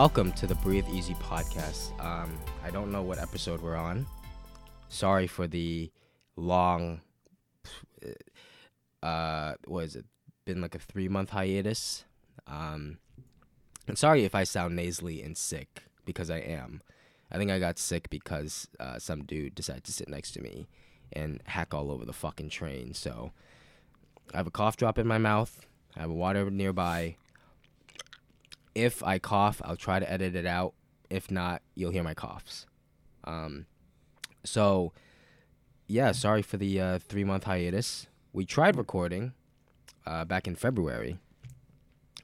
Welcome to the Breathe Easy podcast. I don't know what episode we're on. Sorry for the long, what is it? Been like a 3-month hiatus. I'm sorry if I sound nasally and sick, because I am. I think I got sick because some dude decided to sit next to me and hack all over the fucking train. So I have a cough drop in my mouth. I have water nearby. If I cough, I'll try to edit it out. If not, you'll hear my coughs. So, yeah, sorry for the 3-month hiatus. We tried recording back in February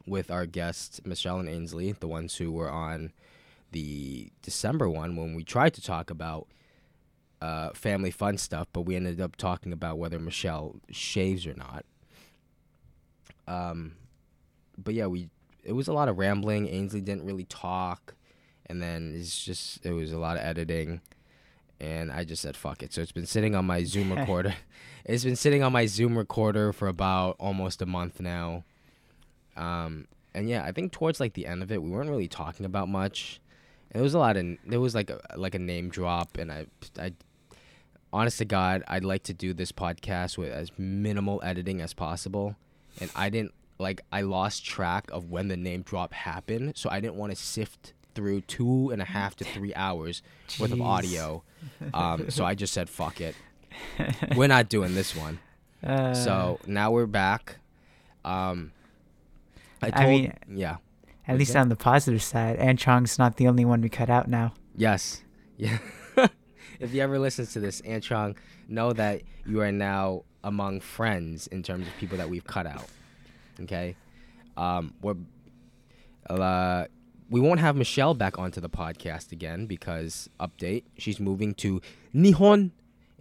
with our guests, Michelle and Ainsley, the ones who were on the December one when we tried to talk about family fun stuff, but we ended up talking about whether Michelle shaves or not. But, yeah, it was a lot of rambling. Ainsley didn't really talk. And then it was a lot of editing. And I just said, fuck it. So it's been sitting on my Zoom recorder. It's been sitting on my Zoom recorder for about almost a month now. And yeah, I think towards like the end of it, we weren't really talking about much. And there was like a name drop. And I honest to God, I'd like to do this podcast with as minimal editing as possible. And I lost track of when the name drop happened, so I didn't want to sift through 2.5 to 3 hours worth of audio. So I just said, fuck it. We're not doing this one. So now we're back. Yeah. At least on the positive side, Ann Chong's not the only one we cut out now. Yes. Yeah. If you ever listen to this, Ann Chong, know that you are now among friends in terms of people that we've cut out. Okay, we won't have Michelle back onto the podcast again because update, she's moving to Nihon,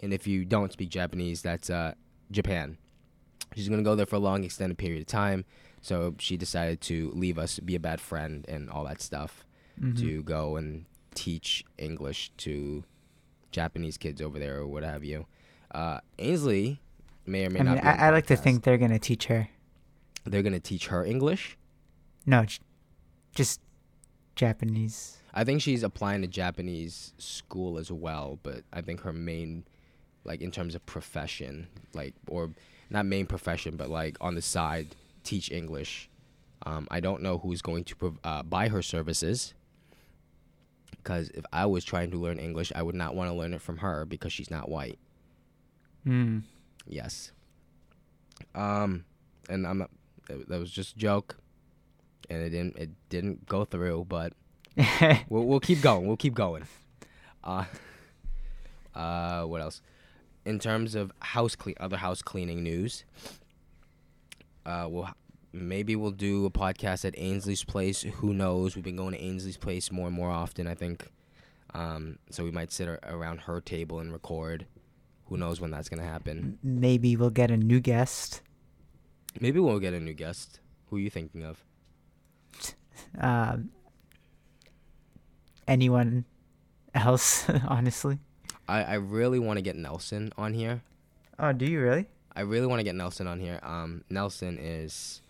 and if you don't speak Japanese, that's Japan. She's gonna go there for a long extended period of time, so she decided to leave us, be a bad friend, and all that stuff to go and teach English to Japanese kids over there or what have you. Ainsley may or may not. I like to think they're gonna teach her. They're going to teach her English? No, just Japanese. I think she's applying to Japanese school as well, but I think her main, like, in terms of profession, like, or not main profession, but, like, on the side, teach English. I don't know who's going to buy her services, because if I was trying to learn English, I would not want to learn it from her because she's not white. Yes. And I'm not... That was just a joke, and it didn't go through. But we'll keep going. We'll keep going. What else? In terms of other house cleaning news, we'll do a podcast at Ainsley's place. Who knows? We've been going to Ainsley's place more and more often, I think. So we might sit around her table and record. Who knows when that's gonna happen? Maybe we'll get a new guest. Maybe we'll get a new guest. Who are you thinking of? Anyone else, honestly. I really want to get Nelson on here. Oh, do you really? I really want to get Nelson on here. Nelson is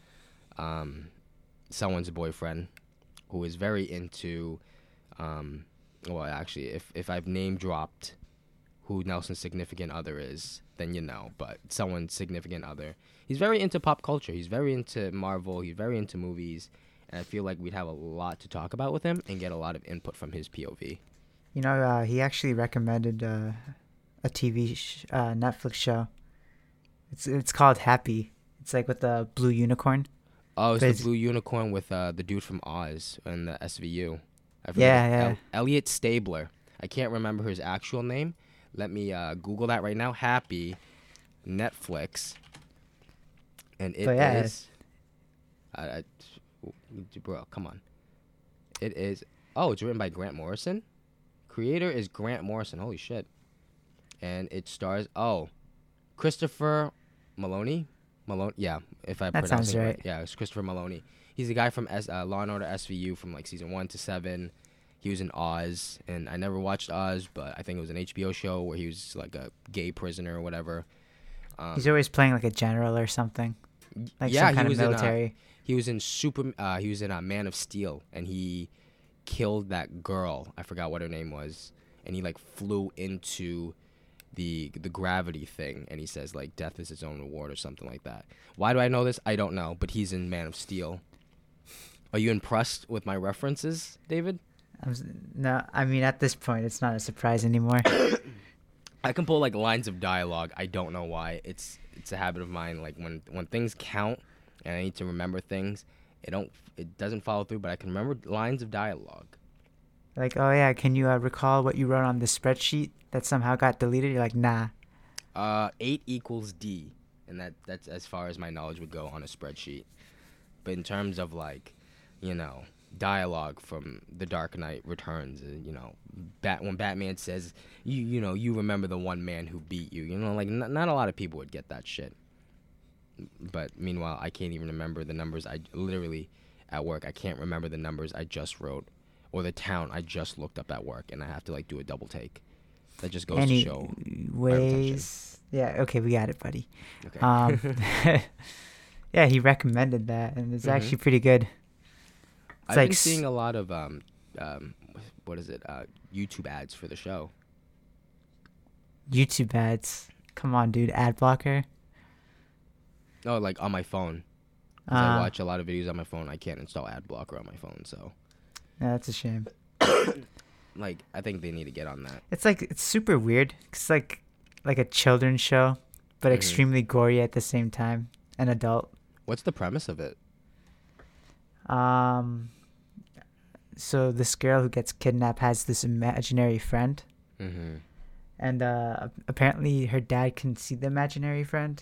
someone's boyfriend who is very into, well, actually, if I've name-dropped who Nelson's significant other is, then you know, but someone's significant other. He's very into pop culture. He's very into Marvel. He's very into movies. And I feel like we'd have a lot to talk about with him and get a lot of input from his POV. You know, he actually recommended a TV Netflix show. It's called Happy. It's like with the blue unicorn. Oh, it's the blue unicorn with the dude from Oz and the SVU. Yeah. Elliot Stabler. I can't remember his actual name. Let me Google that right now. Happy, Netflix, and it is. Bro, come on. It is. Oh, it's written by Grant Morrison. Creator is Grant Morrison. Holy shit. And it stars. Oh, Christopher Maloney. Malone. Yeah, if I pronounce it right. Yeah, it's Christopher Maloney. He's the guy from Law and Order SVU from like season 1 to 7. He was in Oz, and I never watched Oz, but I think it was an HBO show where he was like a gay prisoner or whatever. He's always playing like a general or something, like some kind of military. He was in Man of Steel, and he killed that girl. I forgot what her name was. And he like flew into the gravity thing, and he says like death is its own reward or something like that. Why do I know this? I don't know, but he's in Man of Steel. Are you impressed with my references, David? No, I mean at this point it's not a surprise anymore. I can pull like lines of dialogue. I don't know why. It's a habit of mine. Like when things count and I need to remember things, it doesn't follow through, but I can remember lines of dialogue. Like, oh yeah, can you recall what you wrote on the spreadsheet that somehow got deleted? You're like, nah. 8 equals D, and that's as far as my knowledge would go on a spreadsheet. But in terms of like, you know, dialogue from The Dark Knight Returns, you know, when Batman says, you know, you remember the one man who beat you. You know, like not a lot of people would get that shit. But meanwhile, I can't even remember the numbers. I literally at work, I can't remember the numbers I just wrote. Or the town I just looked up at work, and I have to like do a double take. That just goes to show. Ways, yeah, okay, we got it, buddy. Okay. Yeah, he recommended that, and it's actually pretty good. I've been seeing a lot of YouTube ads for the show. YouTube ads, come on, dude, ad blocker. Oh, like on my phone. 'Cause I watch a lot of videos on my phone. I can't install ad blocker on my phone, so. Yeah, that's a shame. Like, I think they need to get on that. It's like, it's super weird. It's like a children's show, but extremely gory at the same time. An adult. What's the premise of it? So this girl who gets kidnapped has this imaginary friend. Mm-hmm. And apparently her dad can see the imaginary friend.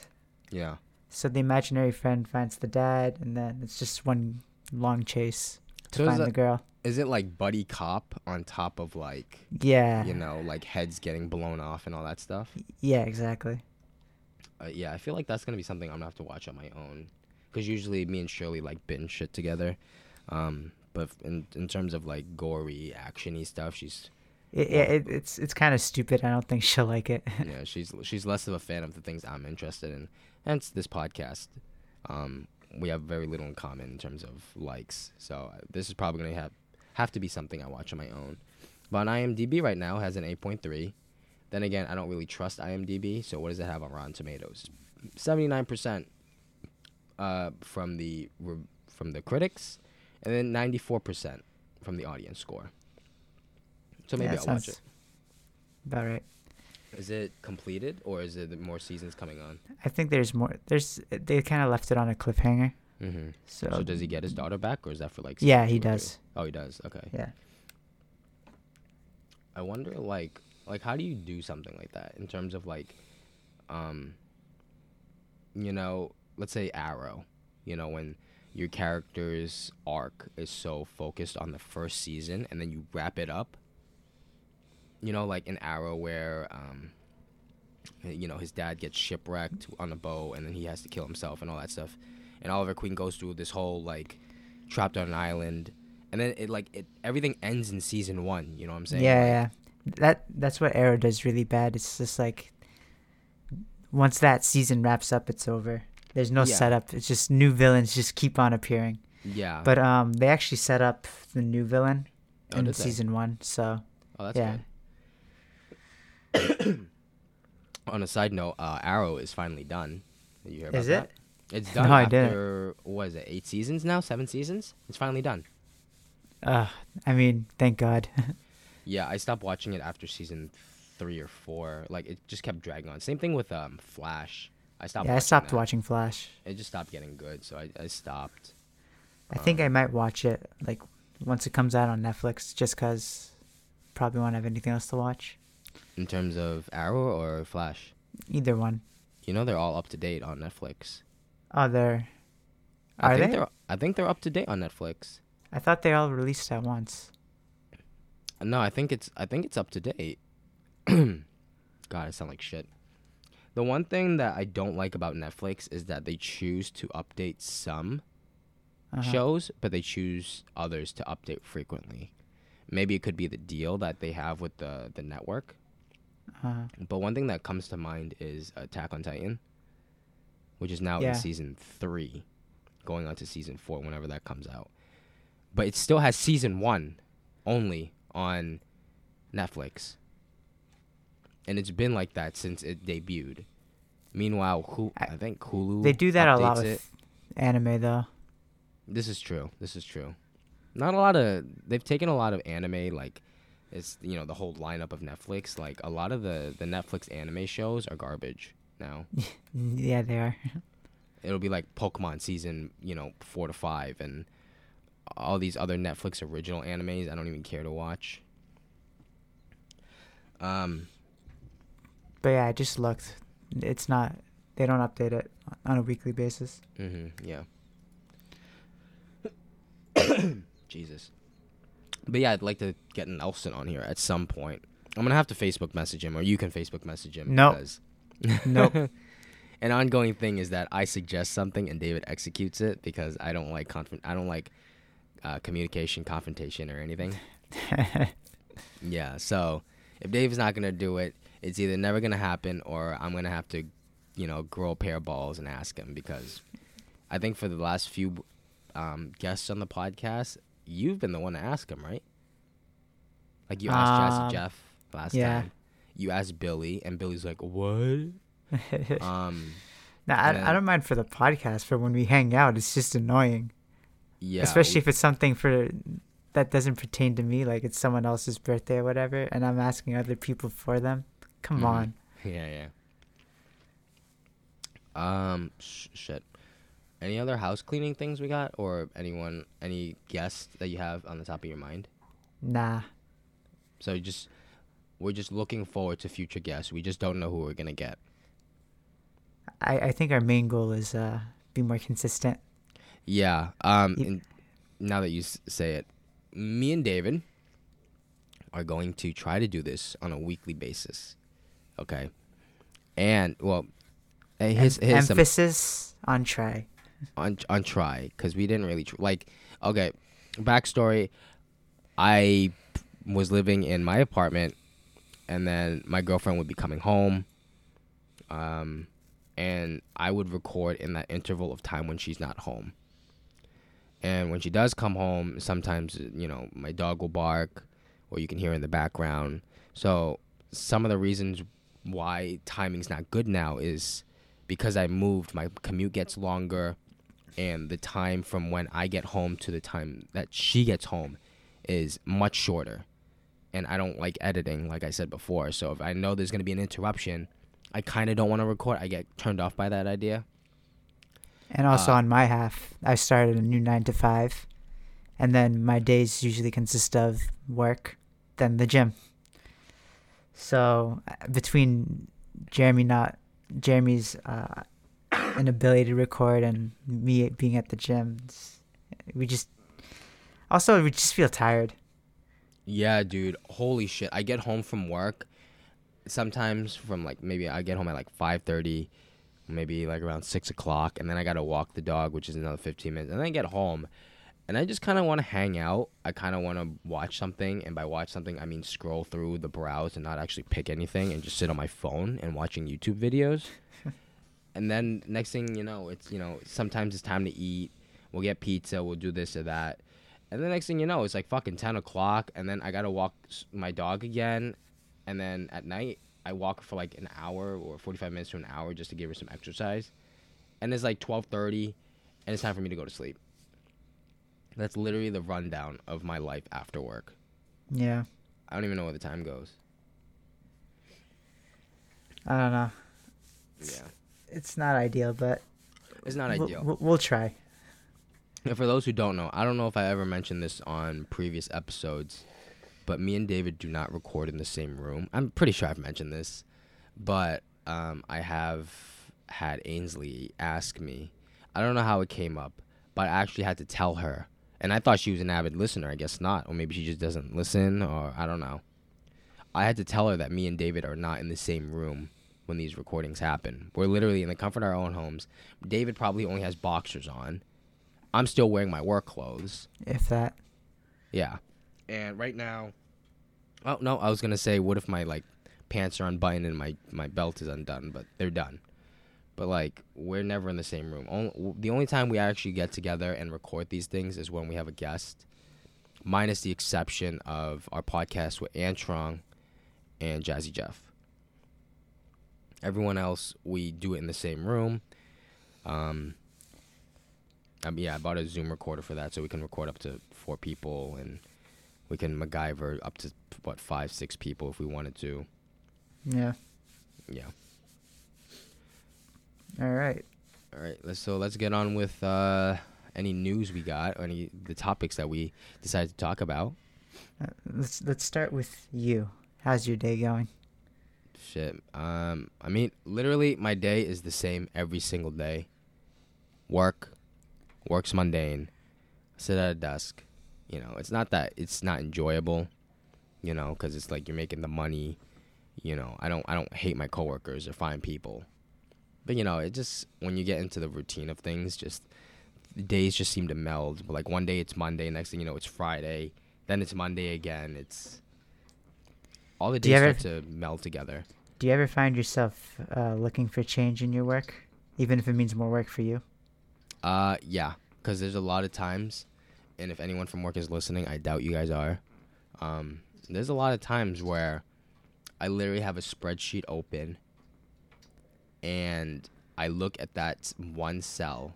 Yeah. So the imaginary friend finds the dad, and then it's just one long chase to find the girl. Is it like buddy cop on top of like, yeah, you know, like heads getting blown off and all that stuff? Yeah, exactly. Yeah, I feel like that's going to be something I'm going to have to watch on my own. Because usually me and Shirley like binge shit together. But in terms of like gory, action-y stuff, she's... It's kind of stupid. I don't think she'll like it. Yeah, she's less of a fan of the things I'm interested in. Hence this podcast. We have very little in common in terms of likes. So this is probably going to have to be something I watch on my own. But on IMDb right now, it has an 8.3. Then again, I don't really trust IMDb, so what does it have on Rotten Tomatoes? 79% from the critics, and then 94% from the audience score. So maybe I'll watch it. About right. Is it completed, or is it more seasons coming on? I think there's more. They kind of left it on a cliffhanger. Mm-hmm. So does he get his daughter back, or is that for like? Yeah, he does. Oh, he does. Okay. Yeah. I wonder, like how do you do something like that in terms of like, you know, let's say Arrow, you know, when your character's arc is so focused on the first season and then you wrap it up. You know, like an Arrow where, you know, his dad gets shipwrecked on a boat and then he has to kill himself and all that stuff. And Oliver Queen goes through this whole, like, trapped on an island. And then it everything ends in season one. You know what I'm saying? Yeah, yeah. That's what Arrow does really bad. It's just like, once that season wraps up, it's over. There's no setup. It's just new villains just keep on appearing. Yeah. But they actually set up the new villain in season one. So, oh, that's good. On a side note, Arrow is finally done. Did you hear about that? It's done. No, after, what is it, 8 seasons now? 7 seasons? It's finally done. I mean, thank God. Yeah, I stopped watching it after season 3 or 4. Like, it just kept dragging on. Same thing with Flash. I stopped watching Flash. It just stopped getting good, so I stopped. I think I might watch it, like, once it comes out on Netflix, just because probably won't have anything else to watch. In terms of Arrow or Flash? Either one. You know they're all up to date on Netflix. Oh, are they? I think they're up to date on Netflix. I thought they all released at once. No, I think it's up to date. God, I sound like shit. The one thing that I don't like about Netflix is that they choose to update some shows, but they choose others to update frequently. Maybe it could be the deal that they have with the network. But one thing that comes to mind is Attack on Titan, which is now in season 3, going on to season 4 whenever that comes out. But it still has season 1. only on Netflix. And it's been like that since it debuted. Meanwhile, I think Hulu. They do that a lot with anime, though. This is true. They've taken a lot of anime, like, it's, you know, the whole lineup of Netflix. Like, a lot of the Netflix anime shows are garbage now. Yeah, they are. It'll be like Pokemon season, 4 to 5, and all these other Netflix original animes I don't even care to watch. But yeah, I just looked. It's not. They don't update it on a weekly basis. Mm-hmm. Yeah. Jesus. But yeah, I'd like to get Nelson on here at some point. I'm gonna have to Facebook message him, or you can Facebook message him. Nope. An ongoing thing is that I suggest something and David executes it because I don't like communication, confrontation, or anything. Yeah. So if Dave's not gonna do it, it's either never gonna happen, or I'm gonna have to, grow a pair of balls and ask him, because I think for the last few guests on the podcast, you've been the one to ask him, right? Like, you asked Jeff last time. You asked Billy, and Billy's like, what? No, I don't mind for the podcast. For when we hang out, it's just annoying. Yeah. Especially if it's something that doesn't pertain to me, like it's someone else's birthday or whatever, and I'm asking other people for them. Come on. Yeah. Shit. Any other house cleaning things we got, or any guests that you have on the top of your mind? Nah. So we're just looking forward to future guests. We just don't know who we're gonna get. I think our main goal is be more consistent. Yeah. And now that you say it, me and David are going to try to do this on a weekly basis. Okay. And well, his emphasis on try. On try, because we didn't really okay, backstory. I was living in my apartment, and then my girlfriend would be coming home, and I would record in that interval of time when she's not home. And when she does come home, sometimes my dog will bark, or you can hear in the background. So some of the reasons why timing's not good now is because I moved, my commute gets longer, and the time from when I get home to the time that she gets home is much shorter. And I don't like editing, like I said before. So if I know there's going to be an interruption, I kind of don't want to record. I get turned off by that idea. And also on my half, I started a new 9 to 5. And then my days usually consist of work, then the gym. So between Jeremy's inability to record and me being at the gym, we just feel tired. Yeah, dude. Holy shit. I get home from work sometimes from maybe I get home at 5:30, maybe around 6 o'clock, and then I gotta walk the dog, which is another 15 minutes, and then I get home, and I just kind of want to hang out. I kind of want to watch something, and by watch something, I mean scroll through the browse and not actually pick anything and just sit on my phone and watching YouTube videos. And then next thing you know, it's, sometimes it's time to eat. We'll get pizza. We'll do this or that. And the next thing you know, it's fucking 10 o'clock, and then I got to walk my dog again. And then at night, I walk for an hour or 45 minutes to an hour just to give her some exercise. And it's 12:30, and it's time for me to go to sleep. That's literally the rundown of my life after work. Yeah. I don't even know where the time goes. I don't know. Yeah. It's not ideal, but... It's not ideal. We'll try. And for those who don't know, I don't know if I ever mentioned this on previous episodes, but me and David do not record in the same room. I'm pretty sure I've mentioned this, but I have had Ainsley ask me. I don't know how it came up, but I actually had to tell her. And I thought she was an avid listener. I guess not. Or maybe she just doesn't listen, or I don't know. I had to tell her that me and David are not in the same room when these recordings happen. We're literally in the comfort of our own homes. David probably only has boxers on. I'm still wearing my work clothes. If that. Yeah. And right now... Oh, no, I was going to say, what if my, pants are unbuttoned and my belt is undone, but they're done. But, we're never in the same room. The only time we actually get together and record these things is when we have a guest. minus the exception of our podcast with Antron and Jazzy Jeff. Everyone else, we do it in the same room. I bought a Zoom recorder for that, so we can record up to 4 people, and we can MacGyver up to, 5, 6 people if we wanted to. Yeah. Yeah. All right. Let's get on with any news we got, or the topics that we decided to talk about. Let's start with you. How's your day going? Shit. I mean, literally, my day is the same every single day. Work's mundane. Sit at a desk. You know, it's not that it's not enjoyable. You know, because it's like you're making the money. You know, I don't hate my coworkers. They're fine people. But you know, it just when you get into the routine of things, just the days just seem to meld. But like one day it's Monday, next thing you know it's Friday, then it's Monday again. It's all the days start to meld together. Do you ever find yourself looking for change in your work, even if it means more work for you? Yeah, because there's a lot of times, and if anyone from work is listening, I doubt you guys are. There's a lot of times where I literally have a spreadsheet open, and I look at that one cell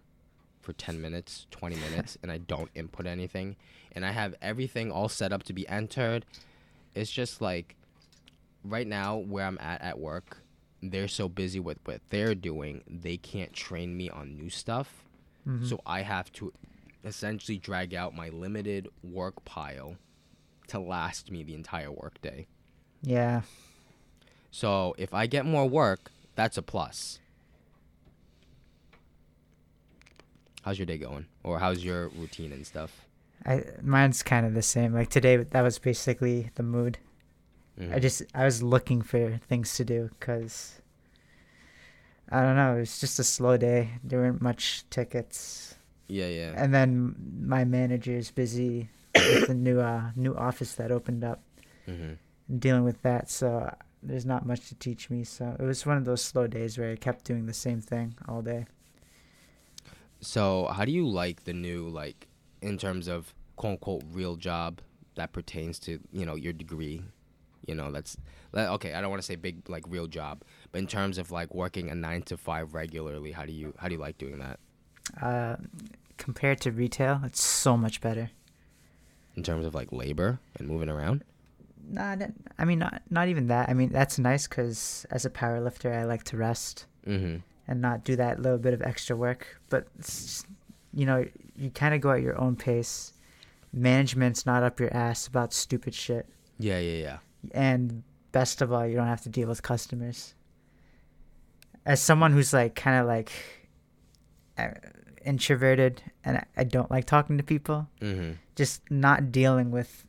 for 10 minutes, 20 minutes, and I don't input anything. And I have everything all set up to be entered. It's just like right now where I'm at work, they're so busy with what they're doing, they can't train me on new stuff. Mm-hmm. So I have to essentially drag out my limited work pile to last me the entire workday. Yeah. So if I get more work, that's a plus. How's your day going? Or how's your routine and stuff? Mine's kind of the same. Like today, that was basically the mood. Mm-hmm. I was looking for things to do because, I don't know, it was just a slow day. There weren't much tickets. Yeah. And then my manager's busy with the new office that opened up. Mm-hmm. Dealing with that, so there's not much to teach me. So it was one of those slow days where I kept doing the same thing all day. So how do you like the new, like, in terms of quote-unquote real job that pertains to, you know, your degree? You know, okay, I don't want to say big, like, real job. But in terms of, like, working a 9-to-5 regularly, how do you like doing that? Compared to retail, it's so much better. In terms of, like, labor and moving around? Not even that. I mean, that's nice because as a power lifter, I like to rest mm-hmm. and not do that little bit of extra work. But, it's just, you know, you kind of go at your own pace. Management's not up your ass about stupid shit. Yeah. And best of all, you don't have to deal with customers. As someone who's, like, kind of, like, introverted and I don't like talking to people, mm-hmm. just not dealing with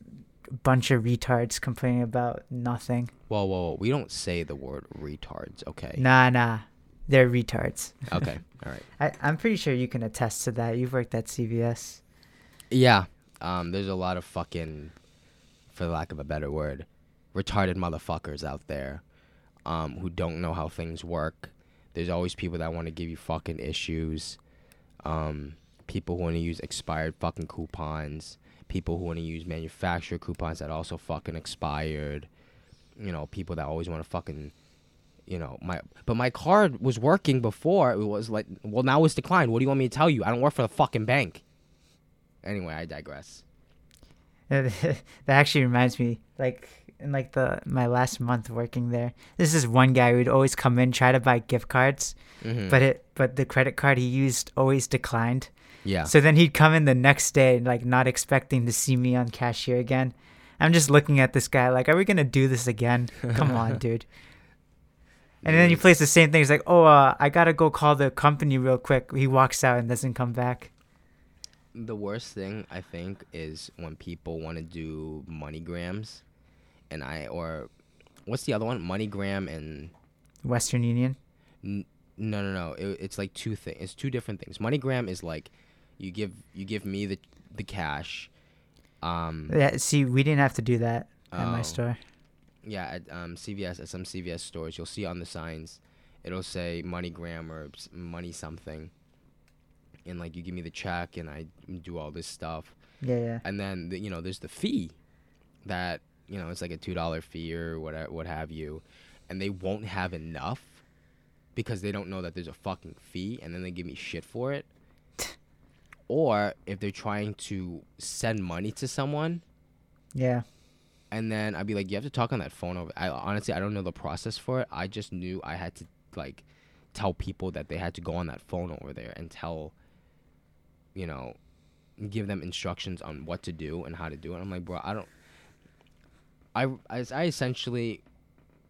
bunch of retards complaining about nothing. Whoa. We don't say the word retards, okay? Nah. They're retards. Okay, all right. I'm pretty sure you can attest to that. You've worked at CVS. Yeah. There's a lot of fucking, for lack of a better word, retarded motherfuckers out there who don't know how things work. There's always people that want to give you fucking issues. People who want to use expired fucking coupons. People who want to use manufacturer coupons that also fucking expired. You know, people that always want to fucking, you know, my card was working before. It was like, well, now it's declined. What do you want me to tell you? I don't work for the fucking bank. Anyway, I digress. That actually reminds me, like, in like my last month working there, this is one guy who'd always come in, try to buy gift cards, mm-hmm. but the credit card he used always declined. Yeah. So then he'd come in the next day, like, not expecting to see me on cashier again. I'm just looking at this guy like, are we going to do this again? Come on, dude. And then he plays the same thing. He's like, I got to go call the company real quick. He walks out and doesn't come back. The worst thing, I think, is when people want to do MoneyGrams. Or what's the other one? MoneyGram and Western Union? No. It's like two things. It's two different things. MoneyGram is like, you give me the cash. Yeah. See, we didn't have to do that at my store. Yeah, at CVS, at some CVS stores, you'll see on the signs, it'll say MoneyGram or money something, and like you give me the check, and I do all this stuff, Yeah, yeah. And then, you know, there's the fee that, you know, it's like a $2 fee or what have you. And they won't have enough because they don't know that there's a fucking fee, and then they give me shit for it. Or if they're trying to send money to someone. Yeah. And then I'd be like, you have to talk on that phone. Honestly, I don't know the process for it. I just knew I had to, like, tell people that they had to go on that phone over there and tell, you know, give them instructions on what to do and how to do it. I'm like, bro, I essentially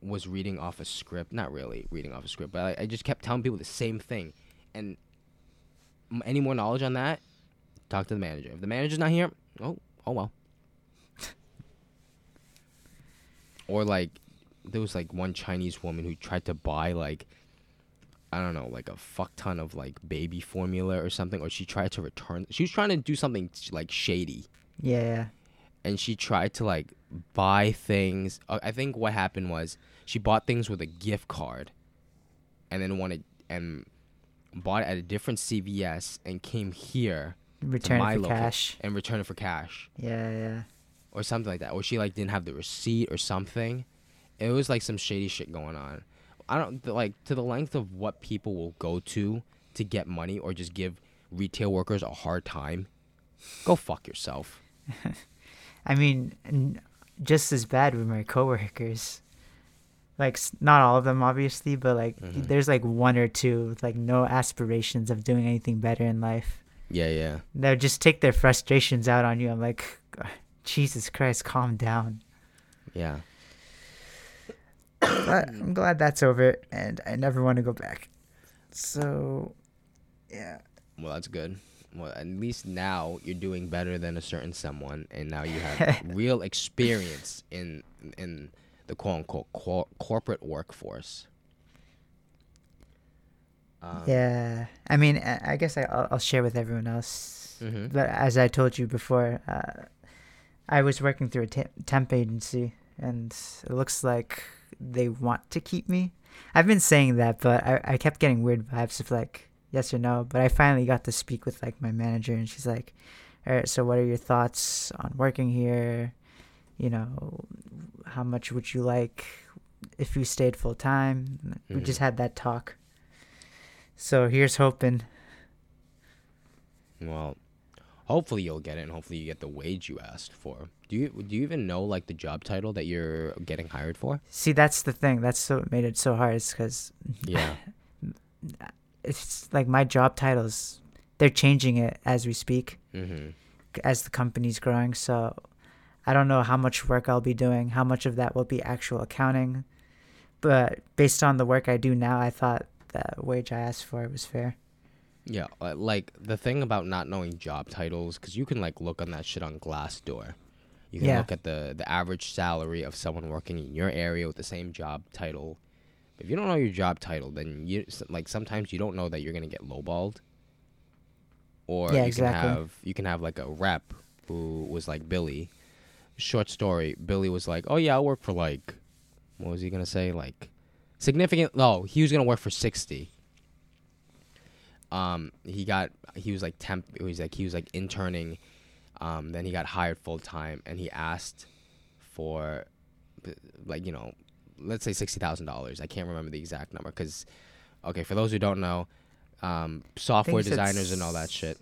was reading off a script. Not really reading off a script, but I just kept telling people the same thing. And any more knowledge on that, talk to the manager. If the manager's not here, oh well. Or, like, there was, like, one Chinese woman who tried to buy, like, I don't know, like, a fuck ton of, like, baby formula or something. Or she tried to return. She was trying to do something, like, shady. Yeah. And she tried to, like, buy things. I think what happened was she bought things with a gift card and then bought it at a different CVS and came here. Return it for cash. And return it for cash. Yeah, yeah. Or something like that. Or she, like, didn't have the receipt or something. It was, like, some shady shit going on. I don't, like, to the length of what people will go to get money or just give retail workers a hard time. Go fuck yourself. I mean, just as bad with my coworkers. Like, not all of them, obviously, but, like, mm-hmm. There's, like, one or two with, like, no aspirations of doing anything better in life. Yeah, yeah. They'll just take their frustrations out on you. I'm like, Jesus Christ, calm down. Yeah. But I'm glad that's over, and I never want to go back. So, yeah. Well, that's good. Well, at least now you're doing better than a certain someone, and now you have real experience in the quote-unquote corporate workforce. Yeah. I mean, I guess I'll share with everyone else. Mm-hmm. But as I told you before, I was working through a temp agency, and it looks like they want to keep me. I've been saying that, but I kept getting weird vibes of, like, yes or no. But I finally got to speak with, like, my manager, and she's like, all right, so what are your thoughts on working here? You know, how much would you like if you stayed full time? Mm-hmm. We just had that talk. So here's hoping. Well, hopefully you'll get it, and hopefully you get the wage you asked for. Do you even know, like, the job title that you're getting hired for? See, that's the thing. That's what made it so hard, is because yeah, it's like my job titles, they're changing it as we speak, mm-hmm. as the company's growing. So I don't know how much work I'll be doing, how much of that will be actual accounting. But based on the work I do now, I thought the wage I asked for was fair. Yeah, like, the thing about not knowing job titles, because you can, like, look on that shit on Glassdoor. You can look at the average salary of someone working in your area with the same job title. But if you don't know your job title, then, you like, sometimes you don't know that you're going to get lowballed. Or you can have, like, a rep who was, like, Billy. Short story, Billy was like, oh, yeah, I'll work for, like, what was he going to say? Like, he was going to work for 60. He was like interning, then he got hired full time, and he asked for, like, you know, let's say $60,000. I can't remember the exact number because, okay, for those who don't know, software designers and all that shit.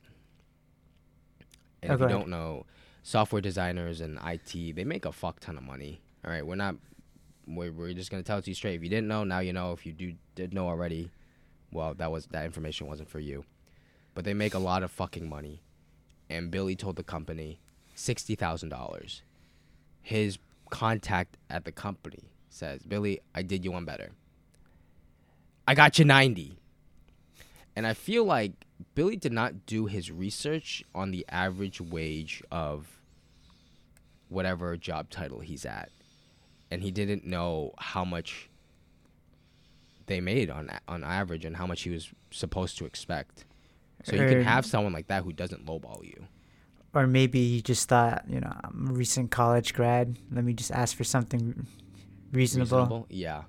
And if you don't know, software designers and IT, they make a fuck ton of money. All right, we're just gonna tell it to you straight. If you didn't know, now you know. If you did know already, well, that information wasn't for you. But they make a lot of fucking money. And Billy told the company $60,000. His contact at the company says, Billy, I did you one better. I got you 90. And I feel like Billy did not do his research on the average wage of whatever job title he's at. And he didn't know how much they made on average and how much he was supposed to expect. So you can have someone like that who doesn't lowball you. Or maybe he just thought, you know, I'm a recent college grad. Let me just ask for something reasonable. Yeah.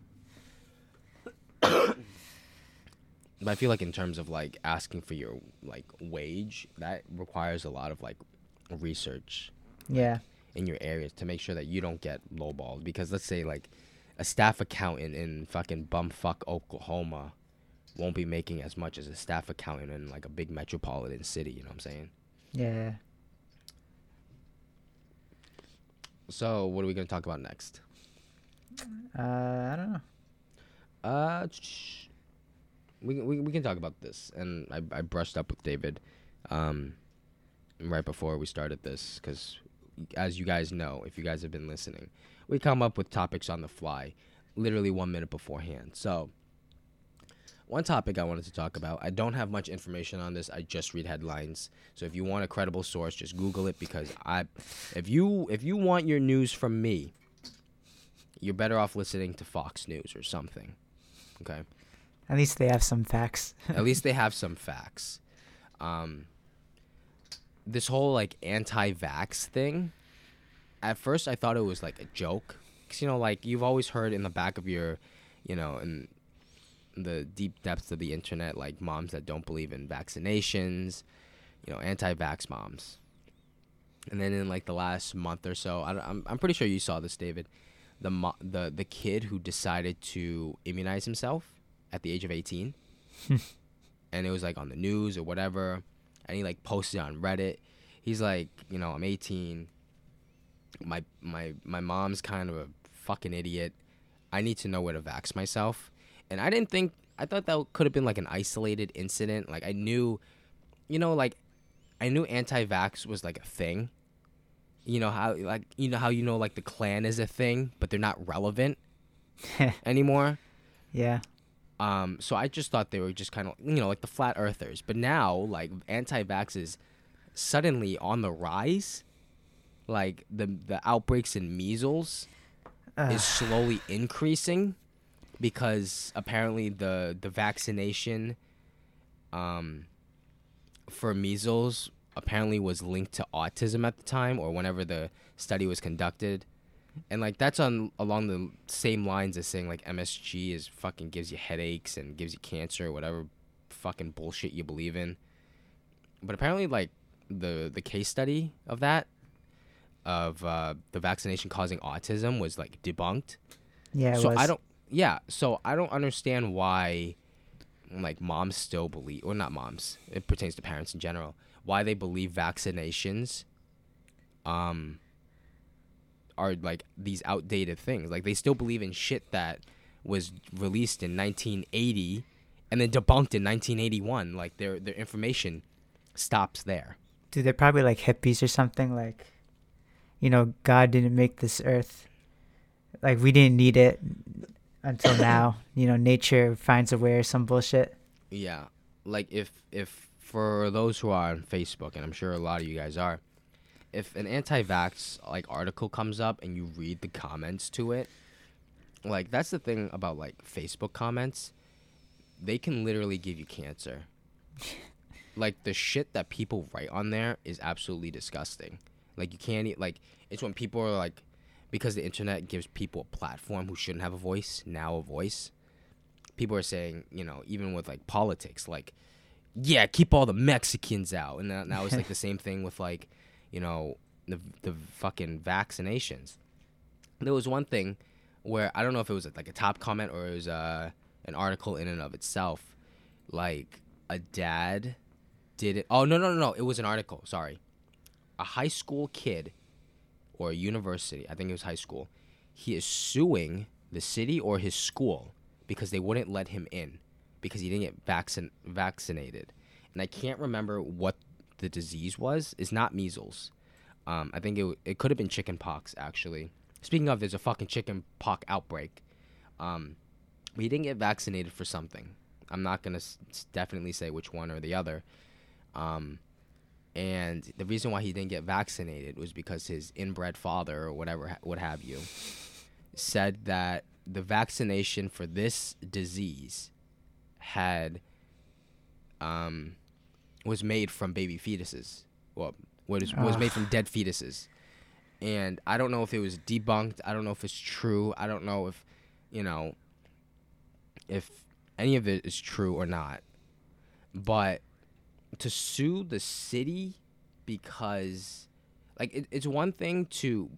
But I feel like in terms of, like, asking for your, like, wage, that requires a lot of, like, research. Yeah. Like, in your areas to make sure that you don't get lowballed. Because let's say, like, a staff accountant in fucking bumfuck Oklahoma won't be making as much as a staff accountant in, like, a big metropolitan city. You know what I'm saying? Yeah. So, what are we going to talk about next? I don't know. We can talk about this. And I brushed up with David right before we started this because, as you guys know, if you guys have been listening, we come up with topics on the fly, literally 1 minute beforehand. So, one topic I wanted to talk about, I don't have much information on this. I just read headlines. So if you want a credible source, just Google it because if you want your news from me, you're better off listening to Fox News or something. Okay? At least they have some facts. At least they have some facts. This whole, like, anti-vax thing, at first I thought it was, like, a joke. Because, you know, like, you've always heard in the back of your, you know, in the deep depths of the internet, like, moms that don't believe in vaccinations, you know, anti-vax moms. And then in, like, the last month or so, I'm pretty sure you saw this, David, the kid who decided to immunize himself at the age of 18. And it was, like, on the news or whatever. And he, like, posted on Reddit. He's like, you know, I'm 18. My mom's kind of a fucking idiot. I need to know where to vax myself. And I thought that could have been, like, an isolated incident. Like, I knew anti-vax was, like, a thing. You know how like, the Klan is a thing, but they're not relevant anymore. Yeah. So I just thought they were just kind of, you know, like the flat earthers. But now, like, anti-vax is suddenly on the rise. Like, the outbreaks in measles is slowly increasing because apparently the vaccination for measles apparently was linked to autism at the time or whenever the study was conducted. And, like, that's along the same lines as saying, like, MSG is fucking gives you headaches and gives you cancer or whatever fucking bullshit you believe in. But apparently, like, the case study of that, of the vaccination causing autism was, like, debunked. Yeah, so I don't understand why, like, moms still believe, or not moms, it pertains to parents in general, why they believe vaccinations are, like, these outdated things. Like, they still believe in shit that was released in 1980 and then debunked in 1981. Like, their information stops there. Dude, they're probably, like, hippies or something. Like, you know, God didn't make this earth. Like, we didn't need it until now. You know, nature finds a way or some bullshit. Yeah. Like, if for those who are on Facebook, and I'm sure a lot of you guys are, if an anti-vax, like, article comes up and you read the comments to it, like, that's the thing about, like, Facebook comments. They can literally give you cancer. Like, the shit that people write on there is absolutely disgusting. Like, you can't, like, it's when people are, like, because the internet gives people a platform who shouldn't have a voice, now a voice. People are saying, you know, even with, like, politics, like, yeah, keep all the Mexicans out. And now it's, like, the same thing with, like, you know, the fucking vaccinations. There was one thing where I don't know if it was, like, a top comment or it was an article in and of itself. Like, a dad did it. Oh, no. It was an article. Sorry. A high school kid or a university, I think it was high school, he is suing the city or his school because they wouldn't let him in because he didn't get vaccinated. And I can't remember what the disease was. It's not measles. I think it could have been chicken pox, actually. Speaking of, there's a fucking chicken pox outbreak. But he didn't get vaccinated for something. I'm not going to definitely say which one or the other. And the reason why he didn't get vaccinated was because his inbred father or whatever, what have you, said that the vaccination for this disease had was made from baby fetuses. Well, was made from dead fetuses. And I don't know if it was debunked. I don't know if it's true. I don't know if, you know, if any of it is true or not. But to sue the city because like it's one thing to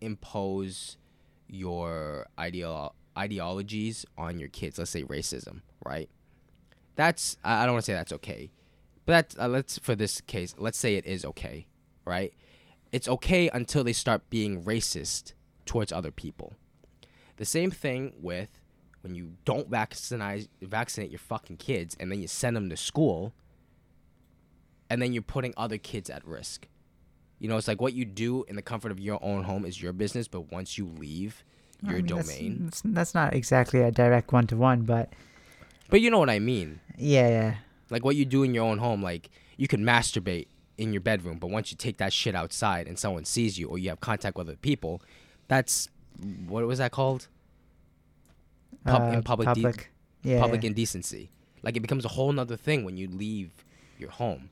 impose your ideologies on your kids. Let's say racism, right? That's I don't want to say that's okay, but that's let's for this case, let's say it is okay, right? It's okay until they start being racist towards other people. The same thing with when you don't vaccinate your fucking kids and then you send them to school and then you're putting other kids at risk. You know, it's like what you do in the comfort of your own home is your business, but once you leave your domain... That's not exactly a direct one-to-one, but... But you know what I mean. Yeah. Like what you do in your own home, like you can masturbate in your bedroom, but once you take that shit outside and someone sees you or you have contact with other people, that's... What was that called? Public indecency. Like it becomes a whole nother thing when you leave your home.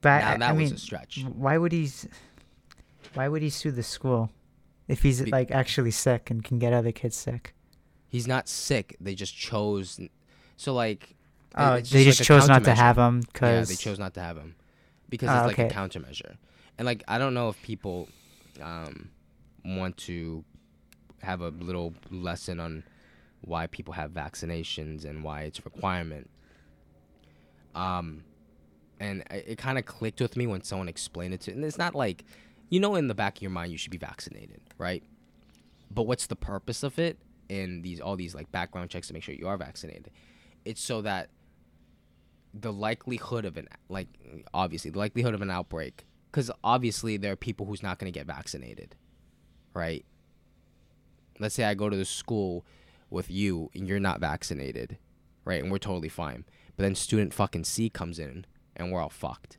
But now, that was a stretch. Why would he sue the school if he's like actually sick and can get other kids sick? He's not sick. They just chose. So like. Oh, they just chose not to have him because. Yeah, they chose not to have him because it's like a countermeasure, and like I don't know if people. Want to have a little lesson on why people have vaccinations and why it's a requirement. And it kind of clicked with me when someone explained it to me. And it's not like, you know, in the back of your mind, you should be vaccinated, right? But what's the purpose of it in all these like background checks to make sure you are vaccinated? It's so that the likelihood of an outbreak, because obviously there are people who's not going to get vaccinated. Right? Let's say I go to the school with you and you're not vaccinated, right? And we're totally fine. But then student fucking C comes in and we're all fucked.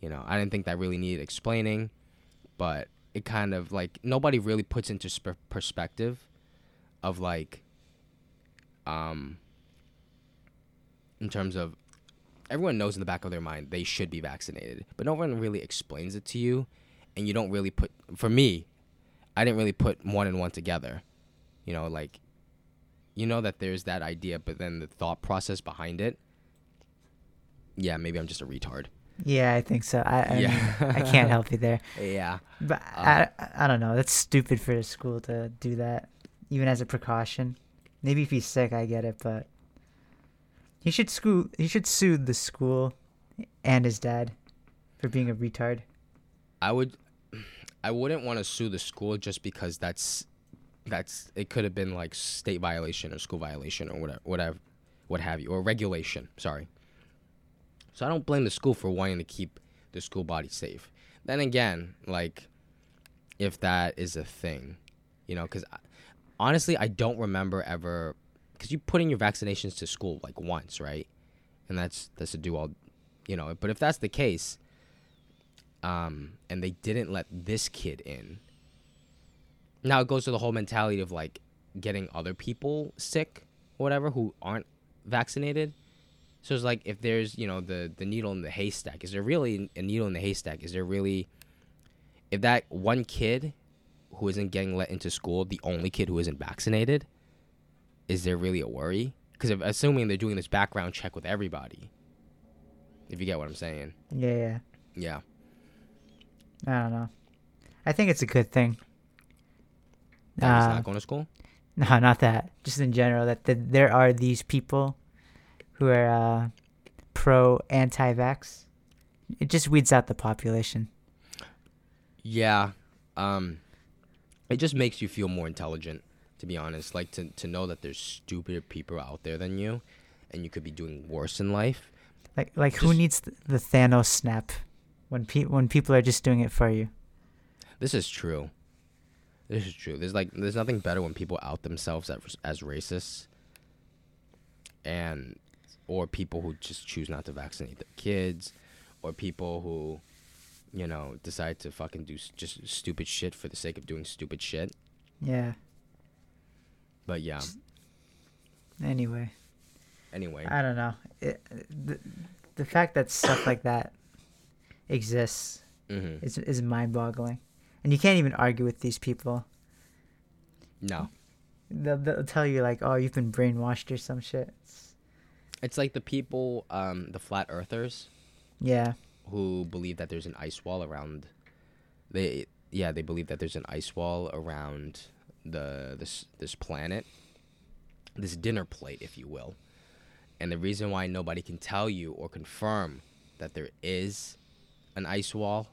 You know, I didn't think that really needed explaining, but it kind of like nobody really puts into perspective of like, in terms of everyone knows in the back of their mind they should be vaccinated, but no one really explains it to you. And you don't really put, for me, I didn't really put one and one together, you know, like, you know that there's that idea, but then the thought process behind it. Yeah, maybe I'm just a retard. Yeah, I think so. I mean, I can't help you there. Yeah. But I don't know. That's stupid for the school to do that, even as a precaution. Maybe if he's sick, I get it, but he should sue the school and his dad for being a retard. I wouldn't want to sue the school just because that's it could have been like state violation or school violation or whatever, what have you, or regulation. Sorry. So I don't blame the school for wanting to keep the school body safe. Then again, like if that is a thing, you know, because honestly I don't remember ever because you put in your vaccinations to school like once, right? And that's a do all, you know. But if that's the case. And they didn't let this kid in. Now it goes to the whole mentality of like getting other people sick or whatever who aren't vaccinated. So it's like if there's, you know, the needle in the haystack, is there really a needle in the haystack? Is there really, if that one kid who isn't getting let into school, the only kid who isn't vaccinated, is there really a worry? Because assuming they're doing this background check with everybody, if you get what I'm saying. Yeah. Yeah. I don't know. I think it's a good thing. That he's not going to school? No, not that. Just in general, that there are these people who are pro-anti-vax. It just weeds out the population. Yeah. It just makes you feel more intelligent, to be honest. Like, to know that there's stupider people out there than you, and you could be doing worse in life. Like just, who needs the Thanos snap? When people are just doing it for you. This is true. There's nothing better when people out themselves as racists, and or people who just choose not to vaccinate their kids, or people who, you know, decide to fucking do just stupid shit for the sake of doing stupid shit. Yeah. But yeah. Anyway. I don't know. The fact that stuff like that exists is mind-boggling, and you can't even argue with these people. No, they'll tell you like, oh, you've been brainwashed or some shit. It's like the people the flat earthers, yeah, who believe that there's an ice wall around. They believe that there's an ice wall around this planet, this dinner plate, if you will. And the reason why nobody can tell you or confirm that there is an ice wall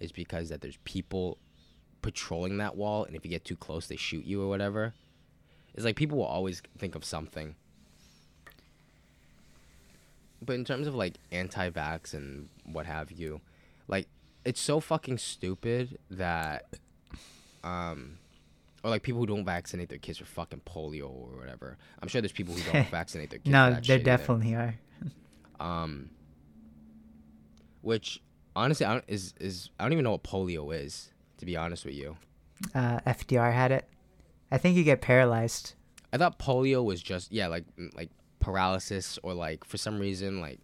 is because that there's people patrolling that wall, and if you get too close, they shoot you or whatever. It's like people will always think of something. But in terms of, like, anti-vax and what have you, like, it's so fucking stupid that, or, like, people who don't vaccinate their kids for fucking polio or whatever. I'm sure there's people who don't vaccinate their kids. No, there definitely are. Which, honestly, I don't even know what polio is, to be honest with you. FDR had it. I think you get paralyzed. I thought polio was just, like paralysis, or like for some reason like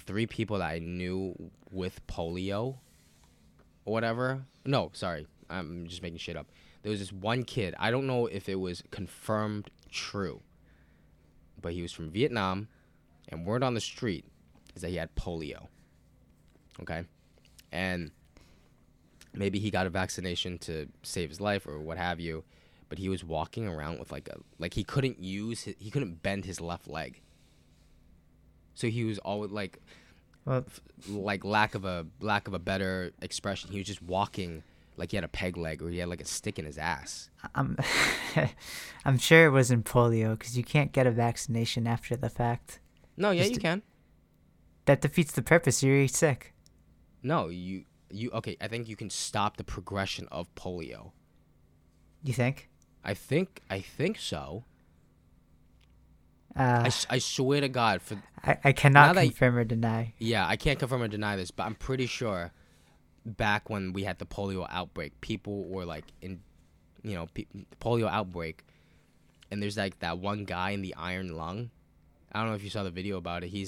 three people that I knew with polio or whatever. No, sorry. I'm just making shit up. There was this one kid. I don't know if it was confirmed true, but he was from Vietnam, and word on the street is that he had polio. Okay? And maybe he got a vaccination to save his life or what have you, but he was walking around with he couldn't bend his left leg. So he was always lack of a better expression, he was just walking like he had a peg leg, or he had like a stick in his ass. I'm sure it wasn't polio, because you can't get a vaccination after the fact. No, yeah, you can. That defeats the purpose. You're sick. No, you okay? I think you can stop the progression of polio. You think? I think so. I swear to God, I cannot confirm or deny. Yeah, I can't confirm or deny this, but I'm pretty sure back when we had the polio outbreak, people were like polio outbreak, and there's like that one guy in the iron lung. I don't know if you saw the video about it. He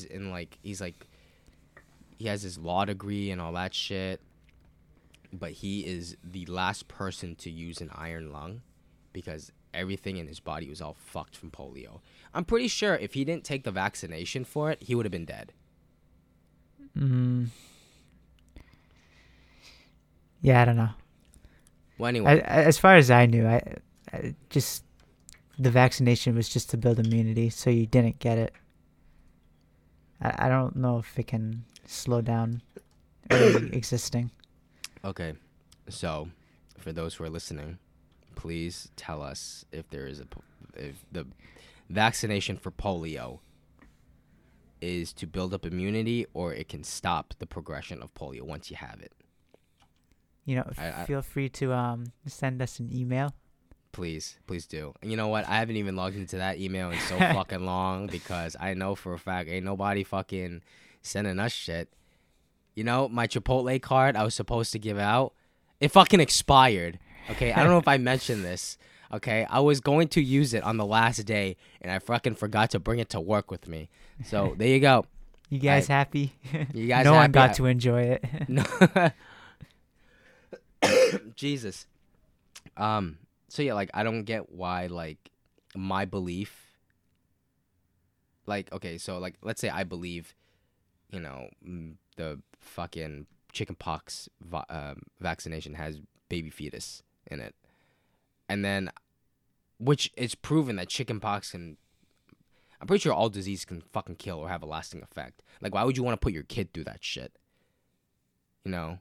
has his law degree and all that shit, but he is the last person to use an iron lung because everything in his body was all fucked from polio. I'm pretty sure if he didn't take the vaccination for it, he would have been dead. Yeah, I don't know. Well, anyway. As far as I knew, I just... The vaccination was just to build immunity, so you didn't get it. I don't know if it can slow down existing. Okay, so for those who are listening, please tell us if there is if the vaccination for polio is to build up immunity, or it can stop the progression of polio once you have it. You know, feel free to send us an email. Please do. And you know what? I haven't even logged into that email in so fucking long, because I know for a fact ain't nobody fucking sending us shit. You know, my Chipotle card I was supposed to give out, it fucking expired. Okay, I don't know if I mentioned this. Okay, I was going to use it on the last day, and I fucking forgot to bring it to work with me. So there you go. You guys happy? You guys? No one got to enjoy it. No. Jesus. So, yeah, like, I don't get why, like, my belief, like, okay, so, like, let's say I believe, you know, the fucking chickenpox vaccination has baby fetus in it. And then, which it's proven that chickenpox can, I'm pretty sure all disease can fucking kill or have a lasting effect. Like, why would you want to put your kid through that shit? You know?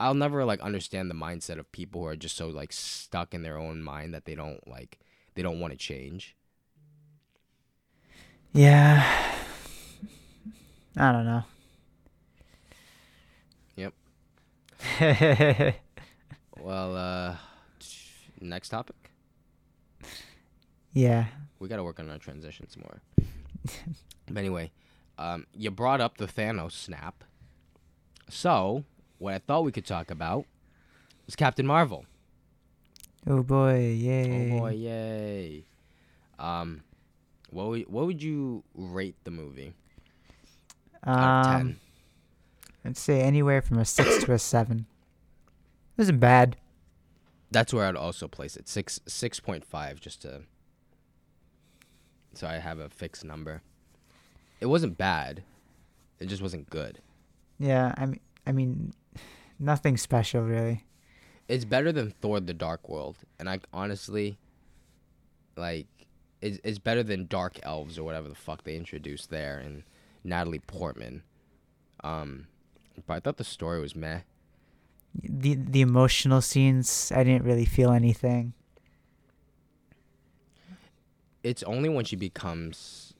I'll never, like, understand the mindset of people who are just so, like, stuck in their own mind that they don't want to change. Yeah. I don't know. Yep. Well, next topic? Yeah. We got to work on our transitions more. But anyway, you brought up the Thanos snap. So... what I thought we could talk about was Captain Marvel. Oh boy, yay. What would you rate the movie? Out of 10. I'd say anywhere from a 6 to a 7. It wasn't bad. That's where I'd also place it. 6.5 just to... so I have a fixed number. It wasn't bad. It just wasn't good. Yeah, I mean, nothing special really. It's better than Thor: The Dark World, and I honestly, like, it's better than Dark Elves or whatever the fuck they introduced there, and Natalie Portman. But I thought the story was meh. The emotional scenes, I didn't really feel anything. It's only when she becomes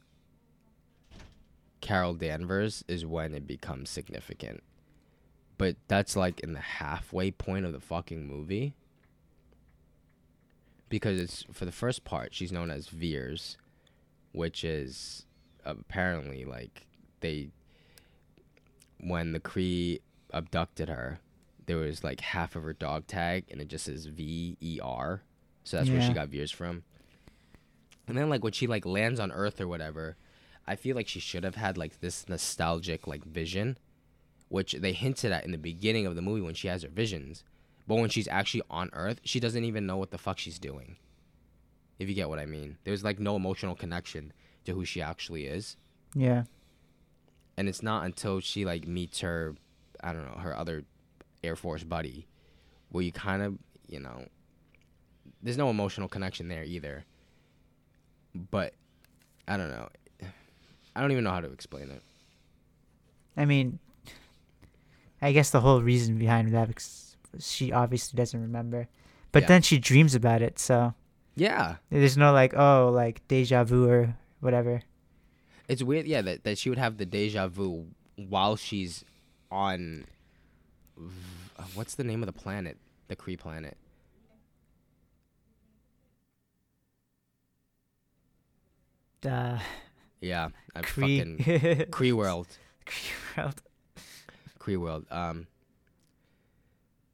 Carol Danvers is when it becomes significant. But that's like in the halfway point of the fucking movie. Because it's for the first part, she's known as Veers, which is apparently like when the Kree abducted her, there was like half of her dog tag and it just says V-E-R. So that's where she got Veers from. And then like when she like lands on Earth or whatever, I feel like she should have had like this nostalgic like vision, which they hinted at in the beginning of the movie when she has her visions. But when she's actually on Earth, she doesn't even know what the fuck she's doing. If you get what I mean. There's like no emotional connection to who she actually is. Yeah. And it's not until she like meets her, I don't know, her other Air Force buddy, where you kind of, you know, there's no emotional connection there either. But I don't know. I don't even know how to explain it. I mean, I guess the whole reason behind that is she obviously doesn't remember. But then she dreams about it, so. Yeah. There's no like, oh, like deja vu or whatever. It's weird, yeah, that she would have the deja vu while she's on, what's the name of the planet? The Kree planet. Kree World. Kree World.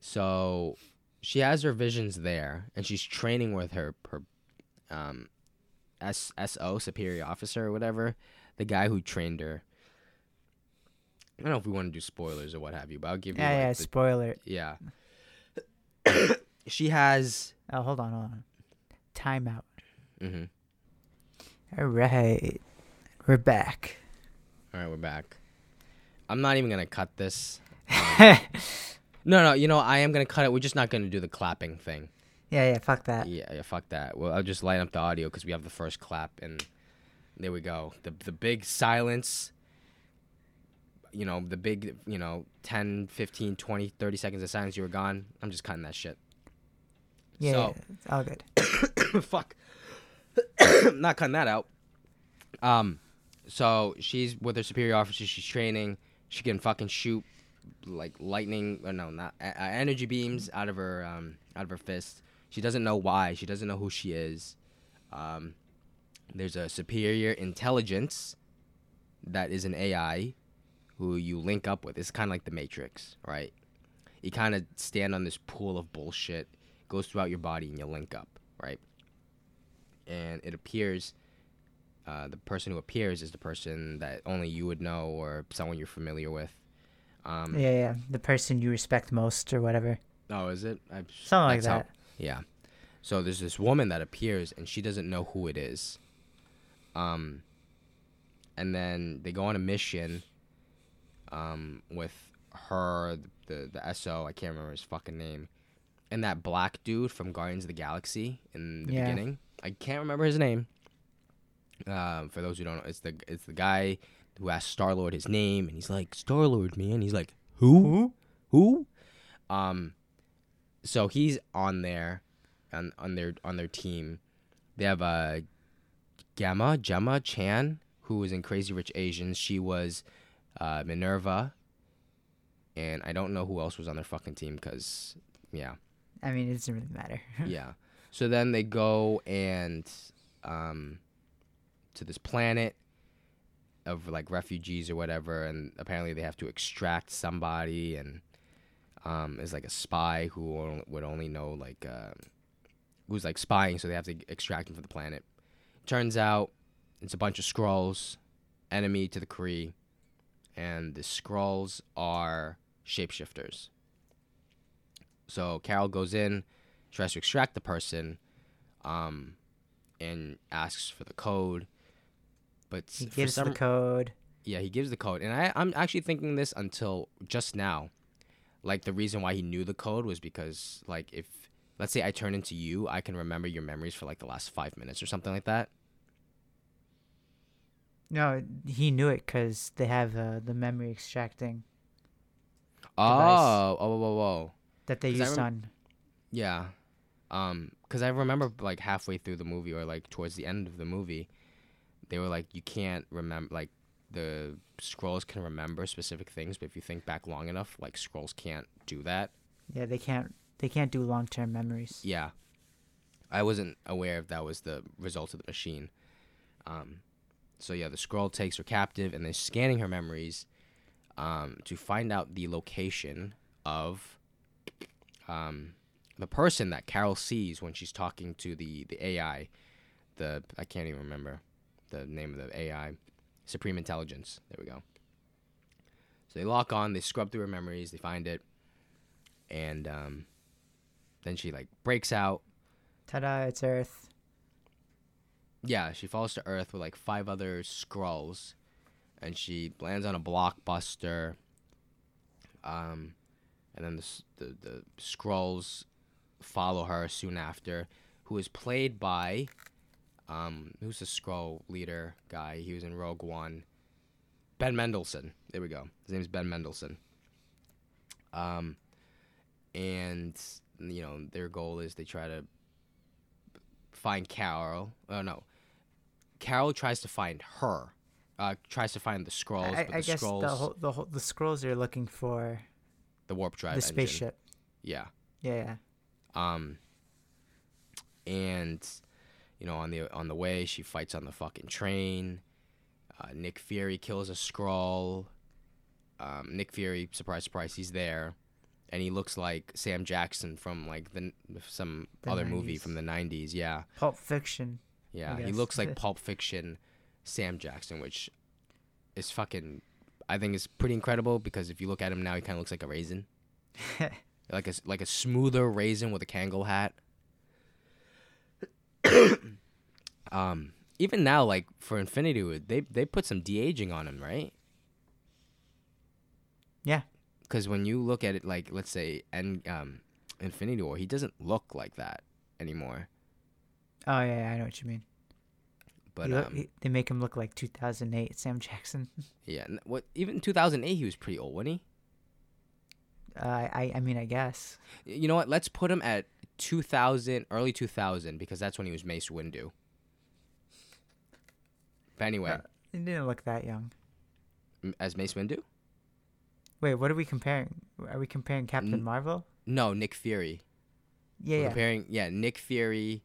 So she has her visions there, and she's training with her SO, superior officer or whatever, the guy who trained her. I don't know if we want to do spoilers or what have you, but I'll give you. Yeah, spoiler. Yeah. She has. Oh, hold on. Timeout. Mm-hmm. All right. We're back. All right, we're back. I'm not even going to cut this. No, you know, I am going to cut it. We're just not going to do the clapping thing. Yeah, fuck that. Yeah, fuck that. Well, I'll just light up the audio because we have the first clap, and there we go. The big silence, you know, the big, you know, 10, 15, 20, 30 seconds of silence, you were gone. I'm just cutting that shit. Yeah, so, yeah, it's all good. Fuck. I'm not cutting that out. So she's with her superior officer. She's training. She can fucking shoot like lightning, or no, not energy beams out of her fist. She doesn't know why. She doesn't know who she is. There's a superior intelligence that is an AI who you link up with. It's kind of like the Matrix, right? You kind of stand on this pool of bullshit, goes throughout your body, and you link up, right? And it appears. The person who appears is the person that only you would know or someone you're familiar with. Yeah. The person you respect most or whatever. Oh, is it? Something like that. Yeah. So there's this woman that appears, and she doesn't know who it is. And then they go on a mission with her, the SO, I can't remember his fucking name, and that black dude from Guardians of the Galaxy in the beginning. I can't remember his name. For those who don't know, it's the guy who asked Star-Lord his name, and he's like, "Star-Lord, man." He's like, "Who?" So he's on there, on their team. They have a Gemma Chan, who was in Crazy Rich Asians. She was Minerva, and I don't know who else was on their fucking team because, yeah. I mean, it doesn't really matter. Yeah. So then they go and to this planet of like refugees or whatever, and apparently they have to extract somebody, and there's like a spy who would only know like who's like spying, so they have to extract him from the planet. Turns out it's a bunch of Skrulls, enemy to the Kree, and the Skrulls are shapeshifters. So Carol goes in, tries to extract the person, and asks for the code. But he gives the code. Yeah, he gives the code. And I'm actually thinking this until just now. Like, the reason why he knew the code was because, like, if, let's say I turn into you, I can remember your memories for, like, the last 5 minutes or something like that. No, he knew it because they have the memory extracting device. Oh. That they used on. Yeah. Because I remember, like, halfway through the movie or, like, towards the end of the movie, they were like, you can't remember, like, the Skrulls can remember specific things, but if you think back long enough, like, Skrulls can't do that. Yeah, they can't do long-term memories. Yeah. I wasn't aware if that was the result of the machine. So, yeah, the Skrull takes her captive and they're scanning her memories to find out the location of the person that Carol sees when she's talking to the AI. I can't even remember the name of the AI. Supreme Intelligence. There we go. So they lock on, they scrub through her memories, they find it, and then she, like, breaks out. Ta-da, it's Earth. Yeah, she falls to Earth with, like, 5 other Skrulls, and she lands on a Blockbuster, and then the Skrulls follow her soon after, who is played by... who's the Skrull leader guy? He was in Rogue One. Ben Mendelsohn. There we go. His name is Ben Mendelsohn. And, you know, their goal is they try to find Carol. Oh, no. Carol tries to find her. Tries to find the Skrulls. I guess Skrulls, the Skrulls are looking for... the warp drive engine. The spaceship. Yeah. Yeah. And... you know, on the way, she fights on the fucking train. Nick Fury kills a Skrull. Nick Fury, surprise, surprise, he's there, and he looks like Sam Jackson from like some other 90s. Movie from the 90s. Yeah, Pulp Fiction. Yeah, he looks like Pulp Fiction Sam Jackson, which is fucking. I think is pretty incredible because if you look at him now, he kind of looks like a raisin, like a smoother raisin with a Kangol hat. Even now, like for Infinity War, they put some de-aging on him, right? Yeah. Because when you look at it, like let's say Infinity War, he doesn't look like that anymore. Oh yeah, I know what you mean. But they make him look like 2008 Sam Jackson. Yeah. What? Even 2008, he was pretty old, wasn't he? I mean, I guess. You know what? Let's put him at 2000, early 2000, because that's when he was Mace Windu. But anyway. He didn't look that young. As Mace Windu? Wait, what are we comparing? Are we comparing Captain Marvel? No, Nick Fury. Yeah, We're comparing Nick Fury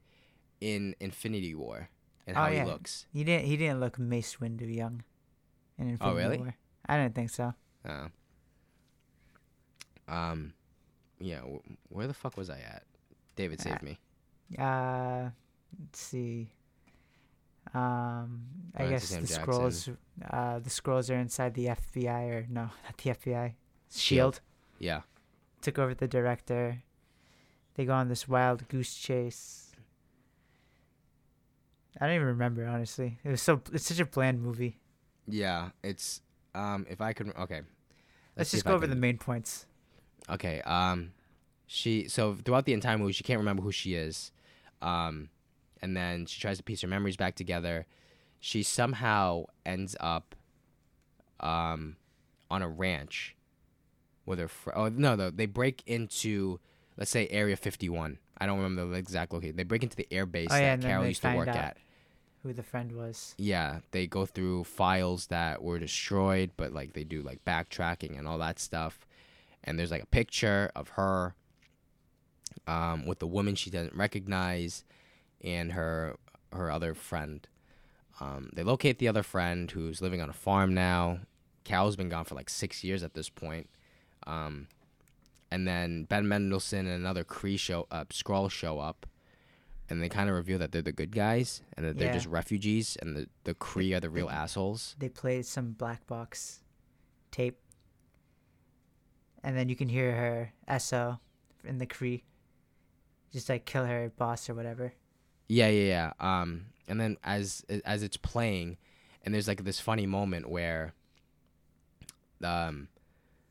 in Infinity War and how he looks. He didn't look Mace Windu young in Infinity War. Oh, really? I don't think so. Oh. Yeah, where the fuck was I at? David saved me. Let's see. I guess the Skrulls. The Skrulls are inside the FBI, or no, not the FBI. Shield. Yeah. Took over the director. They go on this wild goose chase. I don't even remember, honestly. It was it's such a bland movie. Yeah, it's if I could. Okay. Let's just go over the main points. Okay. So throughout the entire movie, she can't remember who she is. And then she tries to piece her memories back together. She somehow ends up on a ranch with her they break into, let's say, Area 51. I don't remember the exact location. They break into the air base that Carol used to work at. Who the friend was. Yeah, they go through files that were destroyed, but like they do like backtracking and all that stuff. And there's like a picture of her. With the woman she doesn't recognize and her other friend. They locate the other friend who's living on a farm now. Cal's been gone for like 6 years at this point. And then Ben Mendelsohn and another Kree Skrull show up. And they kind of reveal that they're the good guys and that they're just refugees and the Kree are the real assholes. They played some black box tape. And then you can hear her SO in the Kree. Just like kill her boss or whatever. Yeah. And then as it's playing, and there's like this funny moment where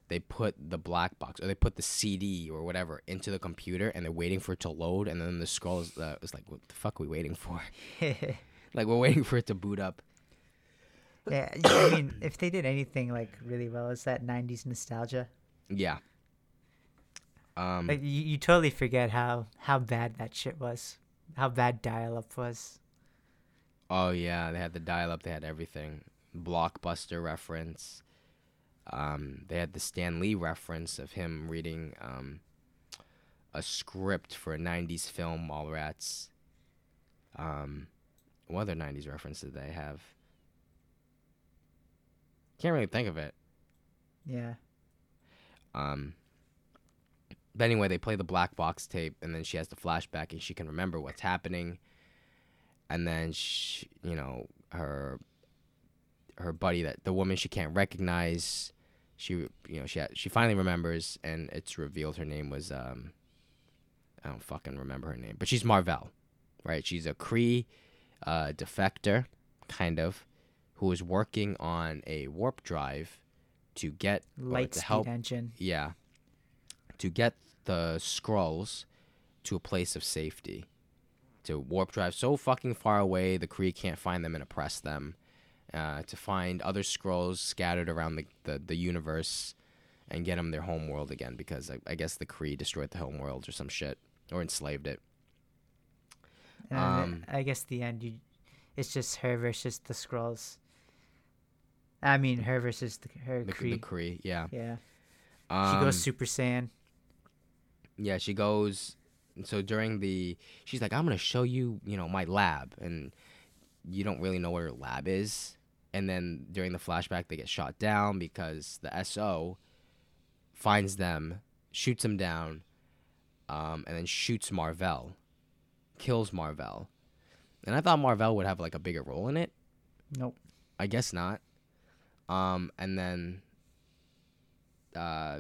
they put the black box, or they put the CD or whatever into the computer, and they're waiting for it to load, and then the Skrull is like, what the fuck are we waiting for? Like, we're waiting for it to boot up. Yeah, I mean, if they did anything, like, really well, it's that 90s nostalgia. Yeah. Like, you totally forget how bad that shit was, how bad dial-up was. Oh, yeah, they had the dial-up, they had everything. Blockbuster reference. They had the Stan Lee reference of him reading a script for a 90s film, Mallrats. What other 90s reference did they have? Can't really think of it. Yeah. But anyway, they play the black box tape, and then she has the flashback, and she can remember what's happening. And then she, you know, her buddy, that the woman she can't recognize, she finally remembers, and it's revealed her name was I don't fucking remember her name, but she's Mar-Vell, right? She's a Kree defector, kind of, who is working on a warp drive to get help engine. Yeah. To get the Skrulls to a place of safety. To warp drive so fucking far away the Kree can't find them and oppress them. To find other Skrulls scattered around the universe and get them their home world again, because I guess the Kree destroyed the home world or some shit, or enslaved it. I guess the end, it's just her versus the Skrulls. I mean, her versus her Kree. The Kree, yeah. Yeah. She goes Super Saiyan. Yeah, she goes. So she's like, I'm going to show you, you know, my lab. And you don't really know what her lab is. And then during the flashback, they get shot down because the SO finds them, shoots them down, and then shoots Mar-Vell. Kills Mar-Vell. And I thought Mar-Vell would have, like, a bigger role in it. Nope. I guess not. And then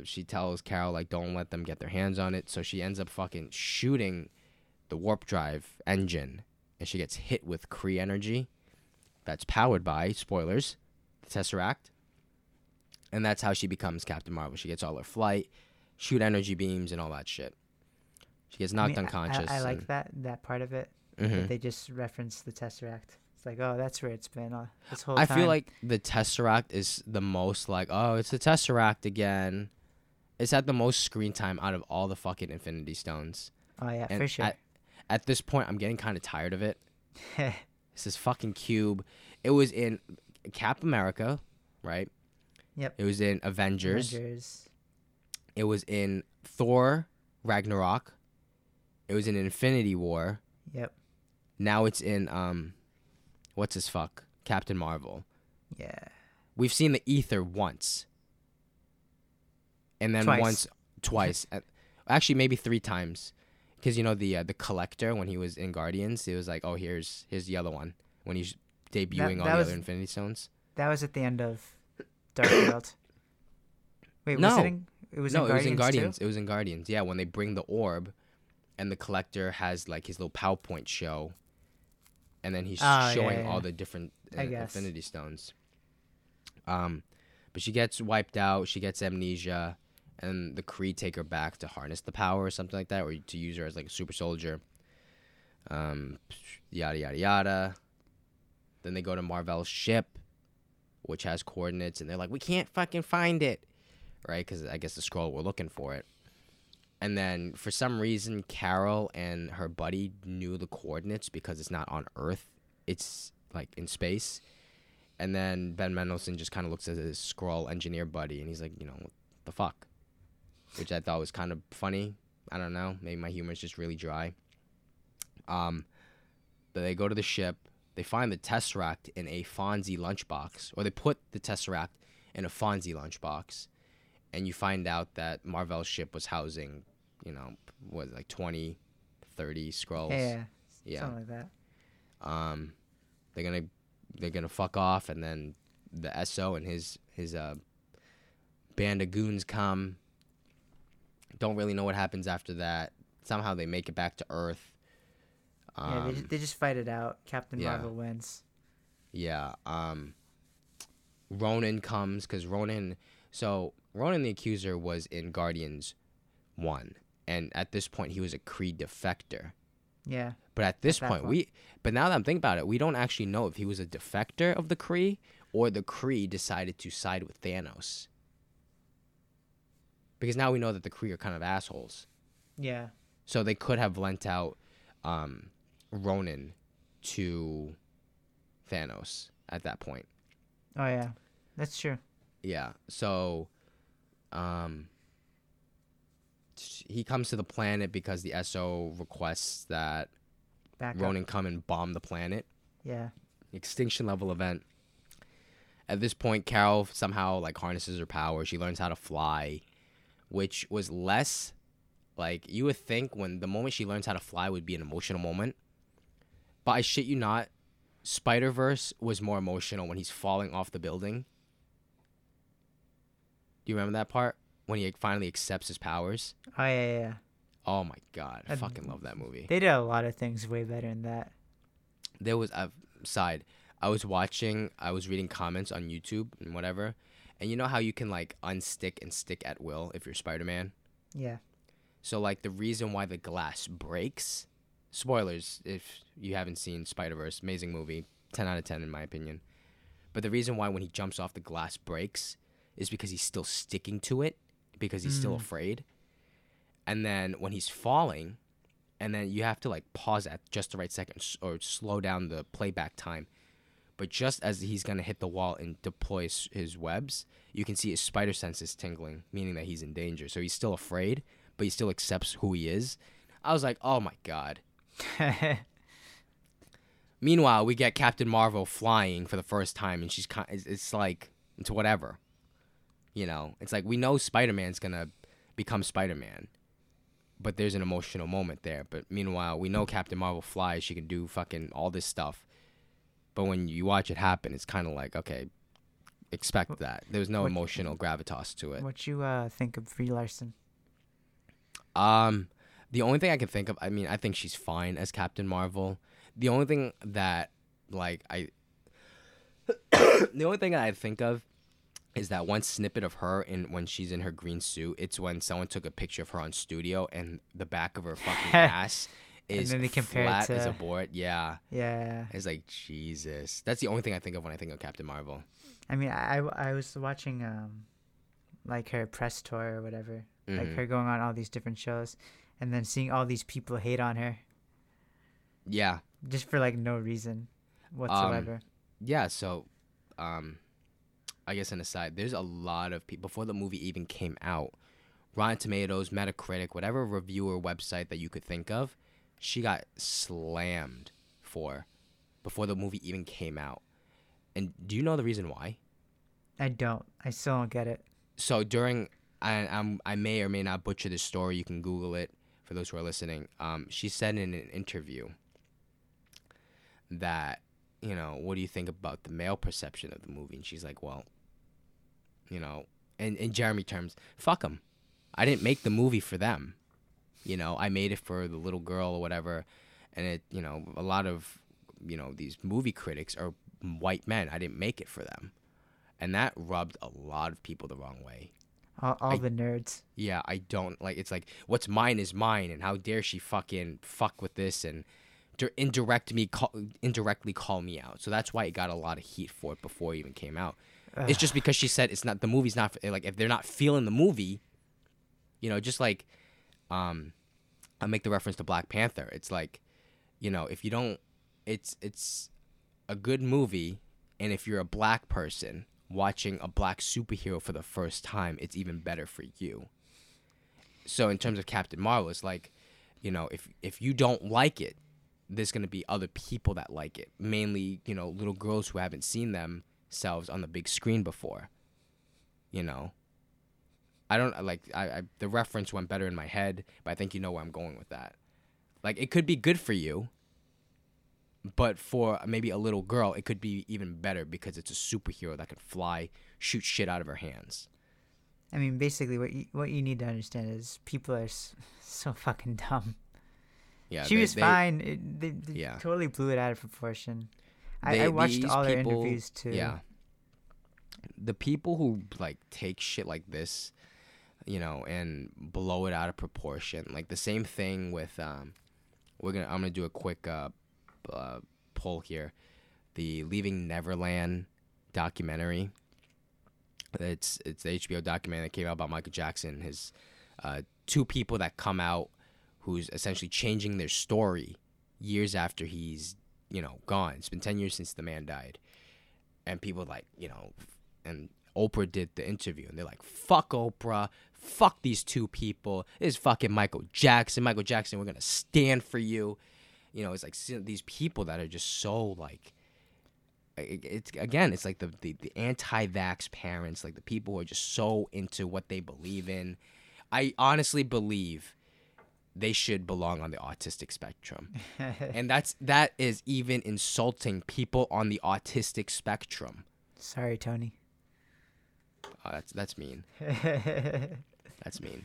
she tells Carol, like, don't let them get their hands on it. So she ends up fucking shooting the warp drive engine. And she gets hit with Kree energy that's powered by, spoilers, the Tesseract. And that's how she becomes Captain Marvel. She gets all her flight, shoot energy beams, and all that shit. She gets knocked unconscious. I like that part of it. Mm-hmm. They just reference the Tesseract. It's like, oh, that's where it's been this whole time. I feel like the Tesseract is the most, like, oh, it's the Tesseract again. It's had the most screen time out of all the fucking Infinity Stones. Oh, yeah, and for sure. At this point, I'm getting kind of tired of it. It's this fucking cube. It was in Cap America, right? Yep. It was in Avengers. It was in Thor Ragnarok. It was in Infinity War. Yep. Now it's in Captain Marvel. Yeah. We've seen the ether once. And then twice. Actually, maybe 3 times. Because, you know, the Collector, when he was in Guardians, it was like, oh, here's the other one. When he's debuting other Infinity Stones. That was at the end of Dark World. Wait, no. It was in Guardians. Yeah, when they bring the orb and the Collector has, like, his little PowerPoint show. And then he's showing all the different Infinity Stones. But she gets wiped out. She gets amnesia. And the Kree take her back to harness the power or something like that, or to use her as, like, a super soldier. Yada, yada, yada. Then they go to Mar-Vell's ship, which has coordinates. And they're like, we can't fucking find it. Right? Because I guess the Skrull were looking for it. And then, for some reason, Carol and her buddy knew the coordinates because it's not on Earth. It's, like, in space. And then Ben Mendelsohn just kind of looks at his Skrull engineer buddy, and he's like, you know, what the fuck? Which I thought was kind of funny. I don't know. Maybe my humor is just really dry. But they go to the ship. They find the Tesseract in a Fonzie lunchbox. Or they put the Tesseract in a Fonzie lunchbox. And you find out that Mar-Vell's ship was housing, you know, 20-30 Skrulls. Yeah, something like that. They're gonna fuck off, and then the SO and his band of goons come. Don't really know what happens after that. Somehow they make it back to Earth. They just fight it out. Captain Marvel wins. Yeah. Ronan comes, because Ronan So Ronan the Accuser was in Guardians 1, and at this point he was a Kree defector. Yeah. But at this point, but now that I'm thinking about it, we don't actually know if he was a defector of the Kree or the Kree decided to side with Thanos. Because now we know that the Kree are kind of assholes. Yeah. So they could have lent out Ronan to Thanos at that point. Oh, yeah. That's true. Yeah. So he comes to the planet because the SO requests that Ronan come and bomb the planet. Yeah. Extinction level event. At this point, Carol somehow like harnesses her power. She learns how to fly, which was less like you would think when the moment she learns how to fly would be an emotional moment. But I shit you not, Spider-Verse was more emotional when he's falling off the building. Do you remember that part? When he finally accepts his powers? Oh, yeah. Oh, my God. I fucking love that movie. They did a lot of things way better than that. There was a side. I was reading comments on YouTube and whatever. And you know how you can, like, unstick and stick at will if you're Spider-Man? Yeah. So, like, the reason why the glass breaks... Spoilers, if you haven't seen Spider-Verse. Amazing movie. 10 out of 10, in my opinion. But the reason why when he jumps off the glass breaks is because he's still sticking to it, because he's still afraid. And then when he's falling, and then you have to, like, pause at just the right second or slow down the playback time. But just as he's going to hit the wall and deploy his webs, you can see his spider senses tingling, meaning that he's in danger. So he's still afraid, but he still accepts who he is. I was like, oh, my God. Meanwhile, we get Captain Marvel flying for the first time, and she's kind of, it's like, it's whatever. You know, it's like we know Spider-Man's going to become Spider-Man, but there's an emotional moment there. But meanwhile, we know Captain Marvel flies. She can do fucking all this stuff. But when you watch it happen, it's kind of like, okay, expect that. There's no emotional gravitas to it. What you think of Brie Larson? The only thing I can think of, I mean, I think she's fine as Captain Marvel. The only thing that, like, the only thing I think of is that one snippet of her when she's in her green suit, it's when someone took a picture of her on studio and the back of her fucking ass is flat as a board. Yeah. Yeah. It's like, Jesus. That's the only thing I think of when I think of Captain Marvel. I mean, I was watching, like, her press tour or whatever. Mm-hmm. Like, her going on all these different shows. And then seeing all these people hate on her. Yeah. Just for, like, no reason whatsoever. Yeah, so, I guess an aside, there's a lot of people, before the movie even came out, Rotten Tomatoes, Metacritic, whatever reviewer website that you could think of, she got slammed for before the movie even came out. And do you know the reason why? I don't. I still don't get it. So, I may or may not butcher this story. You can Google it. For those who are listening, she said in an interview that, you know, what do you think about the male perception of the movie? And she's like, well, you know, in Jeremy terms, fuck them. I didn't make the movie for them. You know, I made it for the little girl or whatever. And it, you know, a lot of, you know, these movie critics are white men. I didn't make it for them. And that rubbed a lot of people the wrong way. All the nerds. Yeah, I don't like. It's like, what's mine is mine, and how dare she fucking fuck with this and indirectly call me out. So that's why it got a lot of heat for it before it even came out. It's just because she said it's not the movie's not like if they're not feeling the movie, you know, just like, I make the reference to Black Panther. It's like, you know, if you don't, it's a good movie, and if you're a black person watching a black superhero for the first time, it's even better for you. So in terms of Captain Marvel, it's like, you know, if you don't like it, there's going to be other people that like it. Mainly, you know, little girls who haven't seen themselves on the big screen before. You know? I don't, like, I the reference went better in my head, but I think you know where I'm going with that. Like, it could be good for you, but for maybe a little girl, it could be even better because it's a superhero that can fly, shoot shit out of her hands. I mean, basically, what you need to understand is people are so fucking dumb. Yeah, she was fine. They totally blew it out of proportion. I watched all their interviews too. Yeah, the people who like take shit like this, you know, and blow it out of proportion. Like the same thing with I'm gonna do a quick poll here. The Leaving Neverland documentary. It's the HBO documentary that came out about Michael Jackson. His two people that come out who's essentially changing their story years after he's, you know, gone. It's been 10 years since the man died. And people like, you know, and Oprah did the interview and they're like, fuck Oprah, fuck these two people. It's fucking Michael Jackson. Michael Jackson, we're going to stand for you. You know, it's like these people that are just so like, it's again, it's like the anti-vax parents, like the people who are just so into what they believe in. I honestly believe they should belong on the autistic spectrum. And that is even insulting people on the autistic spectrum. Sorry, Tony. Oh, that's mean. That's mean.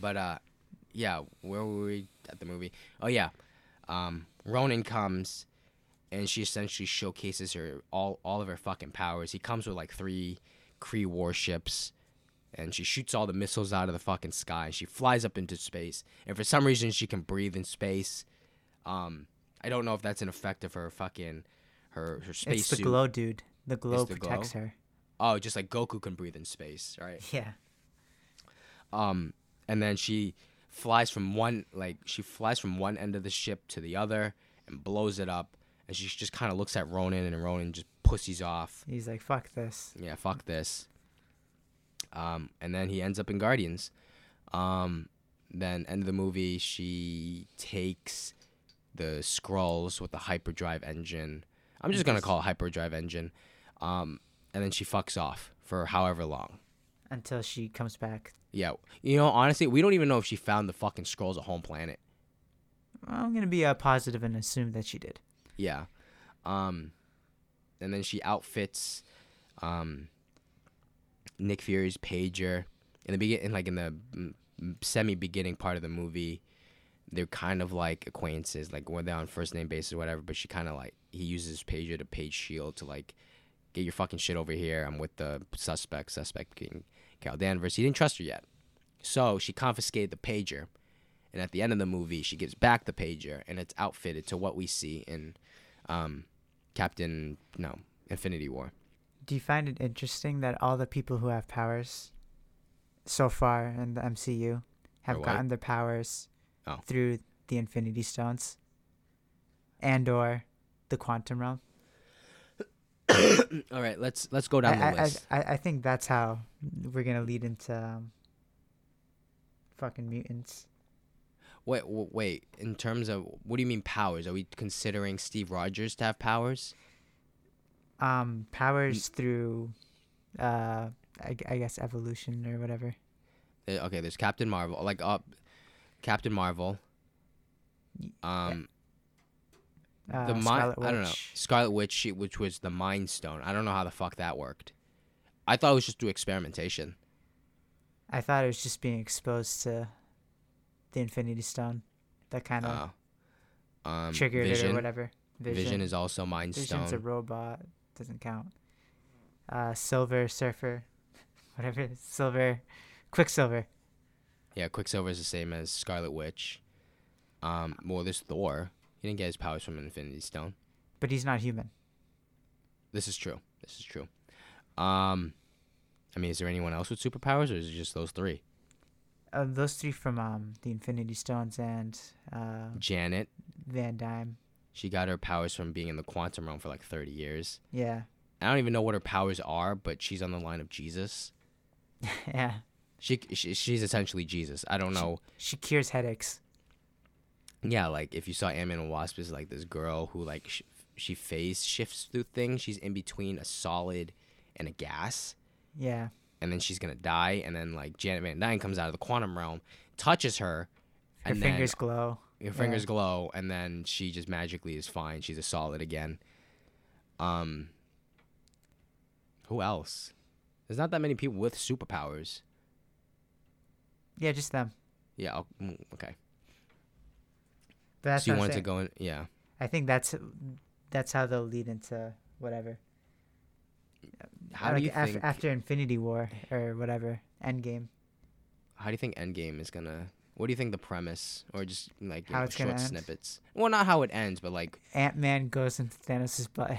But yeah, where were we at the movie? Oh yeah. Ronan comes and she essentially showcases her all of her fucking powers. He comes with like 3 Kree warships. And she shoots all the missiles out of the fucking sky. She flies up into space. And for some reason, she can breathe in space. I don't know if that's an effect of her fucking... Her space suit. It's the glow, dude. The glow protects her. Oh, just like Goku can breathe in space, right? Yeah. And then she flies from one end of the ship to the other and blows it up. And she just kind of looks at Ronan, and Ronan just pussies off. He's like, fuck this. Yeah, fuck this. And then he ends up in Guardians. Then end of the movie, she takes the Skrulls with the hyperdrive engine. I'm just gonna call it hyperdrive engine. And then she fucks off for however long. Until she comes back. Yeah, you know, honestly, we don't even know if she found the fucking Skrulls a home planet. I'm gonna be positive and assume that she did. Yeah. And then she outfits. Nick Fury's pager in the semi-beginning part of the movie. They're kind of like acquaintances, like when they're on first name basis or whatever, but she kind of like, he uses his pager to page Shield to like, get your fucking shit over here. I'm with the suspect being Carol Danvers. He didn't trust her yet. So she confiscated the pager, and at the end of the movie she gives back the pager, and it's outfitted to what we see in Infinity War. Do you find it interesting that all the people who have powers so far in the MCU have gotten their powers through the Infinity Stones and/or the Quantum Realm? All right, let's go down the list. I think that's how we're gonna lead into fucking mutants. Wait. In terms of, what do you mean powers? Are we considering Steve Rogers to have powers? Powers through, I guess, evolution or whatever. Okay, there's Captain Marvel, like Captain Marvel. Scarlet Witch. I don't know. Scarlet Witch, which was the Mind Stone. I don't know how the fuck that worked. I thought it was just through experimentation. I thought it was just being exposed to the Infinity Stone. That kind of triggered Vision. It or whatever. Vision is also Mind Stone. Vision's a robot. Doesn't count. Silver Surfer, whatever. Quicksilver. Yeah, Quicksilver is the same as Scarlet Witch. Well, there's Thor. He didn't get his powers from an Infinity Stone. But he's not human. This is true. I mean, is there anyone else with superpowers, or is it just those three? Those three from the Infinity Stones and Janet Van Dyne. She got her powers from being in the Quantum Realm for like 30 years. Yeah. I don't even know what her powers are, but she's on the line of Jesus. Yeah. She's essentially Jesus. I don't know. She cures headaches. Yeah, like if you saw Ant-Man and Wasp, is like this girl who like she phase shifts through things. She's in between a solid and a gas. Yeah. And then she's going to die. And then like Janet Van Dyne comes out of the Quantum Realm, touches her. Her and fingers glow. Your fingers glow, and then she just magically is fine. She's a solid again. Who else? There's not that many people with superpowers. Yeah, just them. Yeah, okay. That's so you wanted to go in, yeah. I think that's how they'll lead into whatever. How do you think after Infinity War or whatever, Endgame? How do you think Endgame is gonna? What do you think the premise, or just like how it's short snippets? Well, not how it ends, but like Ant-Man goes into Thanos' butt.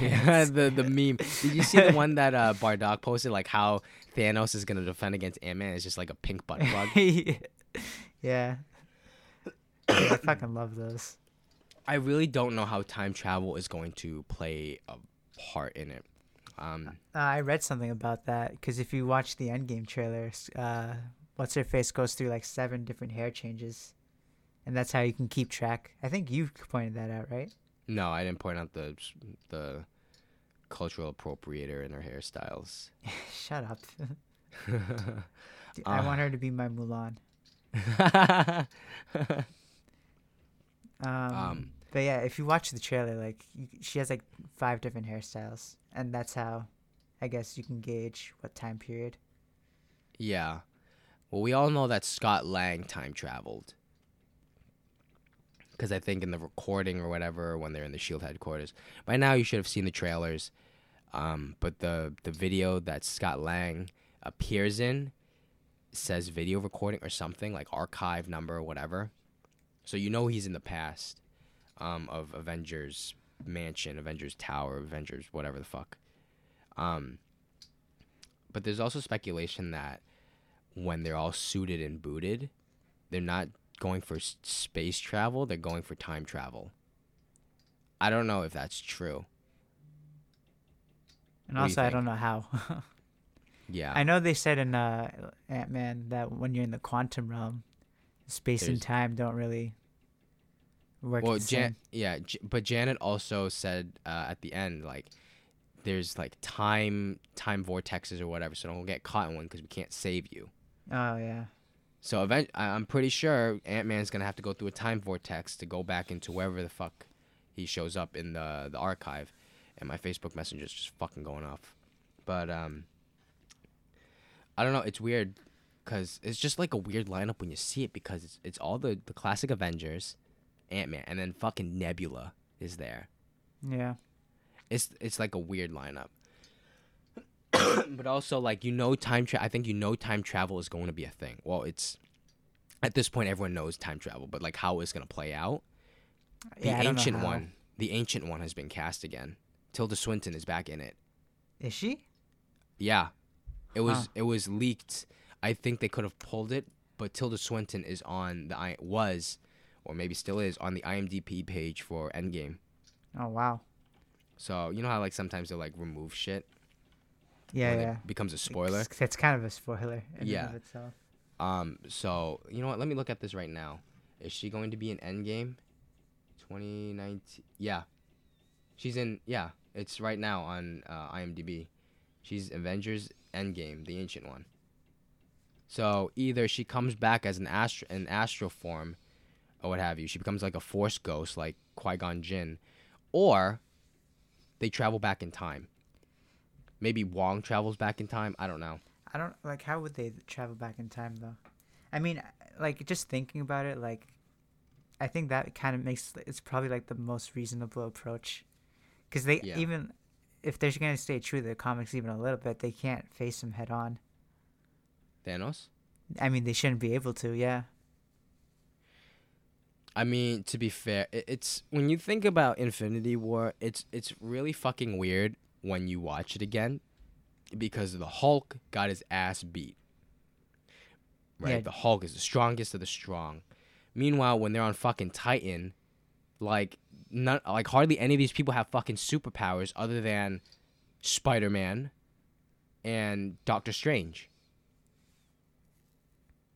Yeah, the meme. Did you see the one that Bardock posted? Like how Thanos is gonna defend against Ant-Man is just like a pink butt plug. Yeah. I fucking love those. I really don't know how time travel is going to play a part in it. I read something about that because if you watch the Endgame trailer, what's her face goes through like 7 different hair changes, and that's how you can keep track. I think you pointed that out, right? No, I didn't point out the cultural appropriator in her hairstyles. Shut up. Dude, I want her to be my Mulan. But yeah, if you watch the trailer, like she has like 5 different hairstyles, and that's how, I guess, you can gauge what time period. Yeah, well, we all know that Scott Lang time traveled, because I think in the recording or whatever, when they're in the SHIELD headquarters, by now you should have seen the trailers. But the video that Scott Lang appears in says video recording or something like archive number or whatever. So you know he's in the past of Avengers Mansion, Avengers Tower, Avengers whatever the fuck. But there's also speculation that when they're all suited and booted, they're not going for space travel, they're going for time travel. I don't know if that's true. And what also, I don't know how. Yeah. I know they said in Ant-Man that when you're in the quantum realm, space and time don't really work. Well, but Janet also said at the end, like, there's like time vortexes or whatever, so don't get caught in one because we can't save you. Oh yeah. So I'm pretty sure Ant-Man's gonna have to go through a time vortex to go back into wherever the fuck he shows up in the archive, and my Facebook Messenger's just fucking going off. But I don't know. It's weird. Because it's just like a weird lineup when you see it, because it's all the classic Avengers, Ant-Man, and then fucking Nebula is there. Yeah. It's like a weird lineup. But also, like, I think time travel is going to be a thing. Well, it's... At this point, everyone knows time travel, but, like, how it's going to play out. The Ancient One has been cast again. Tilda Swinton is back in it. Is she? Yeah. It was leaked... I think they could have pulled it, but Tilda Swinton is or maybe still is, on the IMDb page for Endgame. Oh, wow. So, you know how, like, sometimes they'll, like, remove shit? Yeah, yeah. It becomes a spoiler? It's kind of a spoiler in itself. So, you know what? Let me look at this right now. Is she going to be in Endgame? 2019? Yeah. She's in... Yeah. It's right now on IMDb. She's Avengers Endgame, the Ancient One. So either she comes back as an astral form, or what have you. She becomes like a force ghost, like Qui-Gon Jinn, or they travel back in time. Maybe Wong travels back in time. I don't know. I don't like. How would they travel back in time though? I mean, like just thinking about it, like I think that kind of makes it's probably like the most reasonable approach, because even if they're gonna stay true to the comics even a little bit, they can't face him head on. Thanos? I mean, they shouldn't be able to, yeah. I mean, to be fair, it's when you think about Infinity War, it's really fucking weird when you watch it again because the Hulk got his ass beat. Right? Yeah. The Hulk is the strongest of the strong. Meanwhile, when they're on fucking Titan, like hardly any of these people have fucking superpowers other than Spider-Man and Doctor Strange.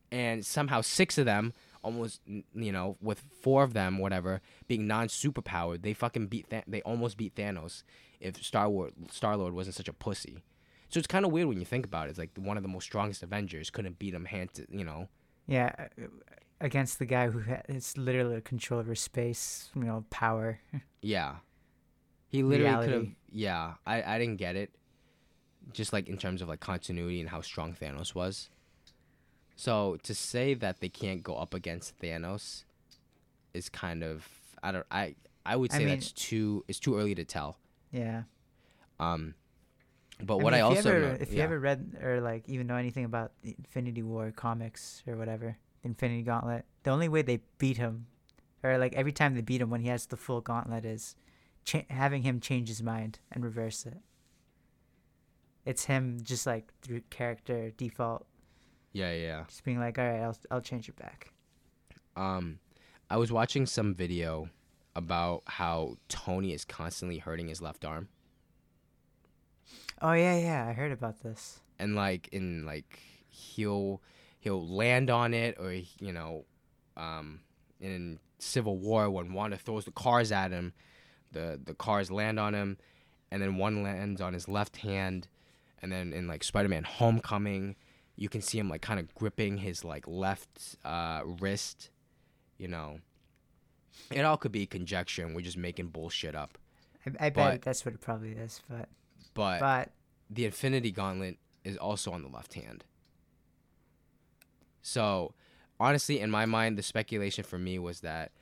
And somehow 6 of them, almost, you know, with 4 of them, whatever, being non-superpowered, they fucking they almost beat Thanos if Star-Lord wasn't such a pussy. So it's kind of weird when you think about it. It's like one of the most strongest Avengers couldn't beat him you know. Yeah, against the guy who is literally a control over space, you know, power. Yeah. He literally could have... Yeah, I didn't get it. Just, like, in terms of, like, continuity and how strong Thanos was. So to say that they can't go up against Thanos is kind of I would say that's too early to tell. Yeah. But what I also know, if you ever read or like even know anything about the Infinity War comics or whatever, Infinity Gauntlet, the only way they beat him, or like every time they beat him when he has the full gauntlet, is having him change his mind and reverse it. It's him just like through character default. Yeah. Just being like, all right, I'll change it back. I was watching some video about how Tony is constantly hurting his left arm. Oh yeah, I heard about this. And like he'll land on it, or you know, in Civil War when Wanda throws the cars at him, the cars land on him, and then one lands on his left hand, and then in like Spider-Man Homecoming, you can see him like kind of gripping his like left wrist, you know. It all could be conjecture, and we're just making bullshit up. I bet that's what it probably is, But the Infinity Gauntlet is also on the left hand. So, honestly, in my mind, the speculation for me was that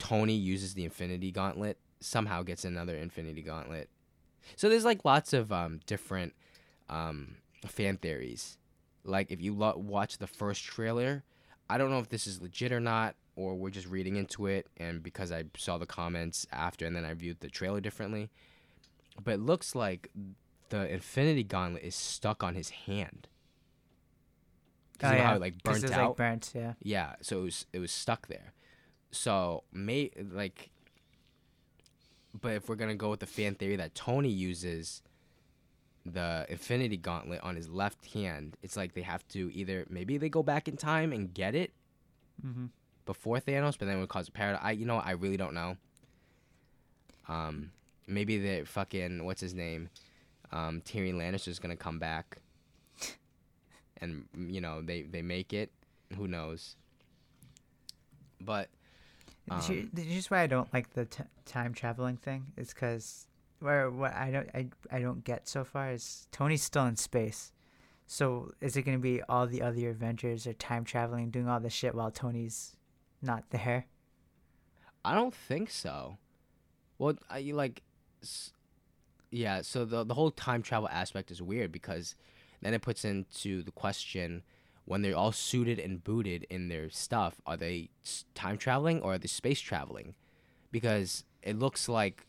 Tony uses the Infinity Gauntlet, somehow gets another Infinity Gauntlet. So there's, like, lots of different fan theories. Like, if you watch the first trailer, I don't know if this is legit or not, or we're just reading into it, and because I saw the comments after and then I viewed the trailer differently. But it looks like the Infinity Gauntlet is stuck on his hand. Oh, yeah. How it, like, burnt out? Like burnt, yeah. Yeah, so it was stuck there. So, but if we're going to go with the fan theory that Tony uses the Infinity Gauntlet on his left hand, it's like they have to either, maybe they go back in time and get it before Thanos, but then it would cause a paradox. I really don't know. Maybe the fucking, what's his name? Tyrion Lannister's going to come back. And, they make it. Who knows? But. Just why I don't like the time traveling thing is because what I don't get so far is Tony's still in space. So is it going to be all the other Avengers are time traveling, doing all this shit while Tony's not there? I don't think so. Well, yeah, so the whole time travel aspect is weird because then it puts into the question, when they're all suited and booted in their stuff, are they time traveling or are they space traveling? Because it looks like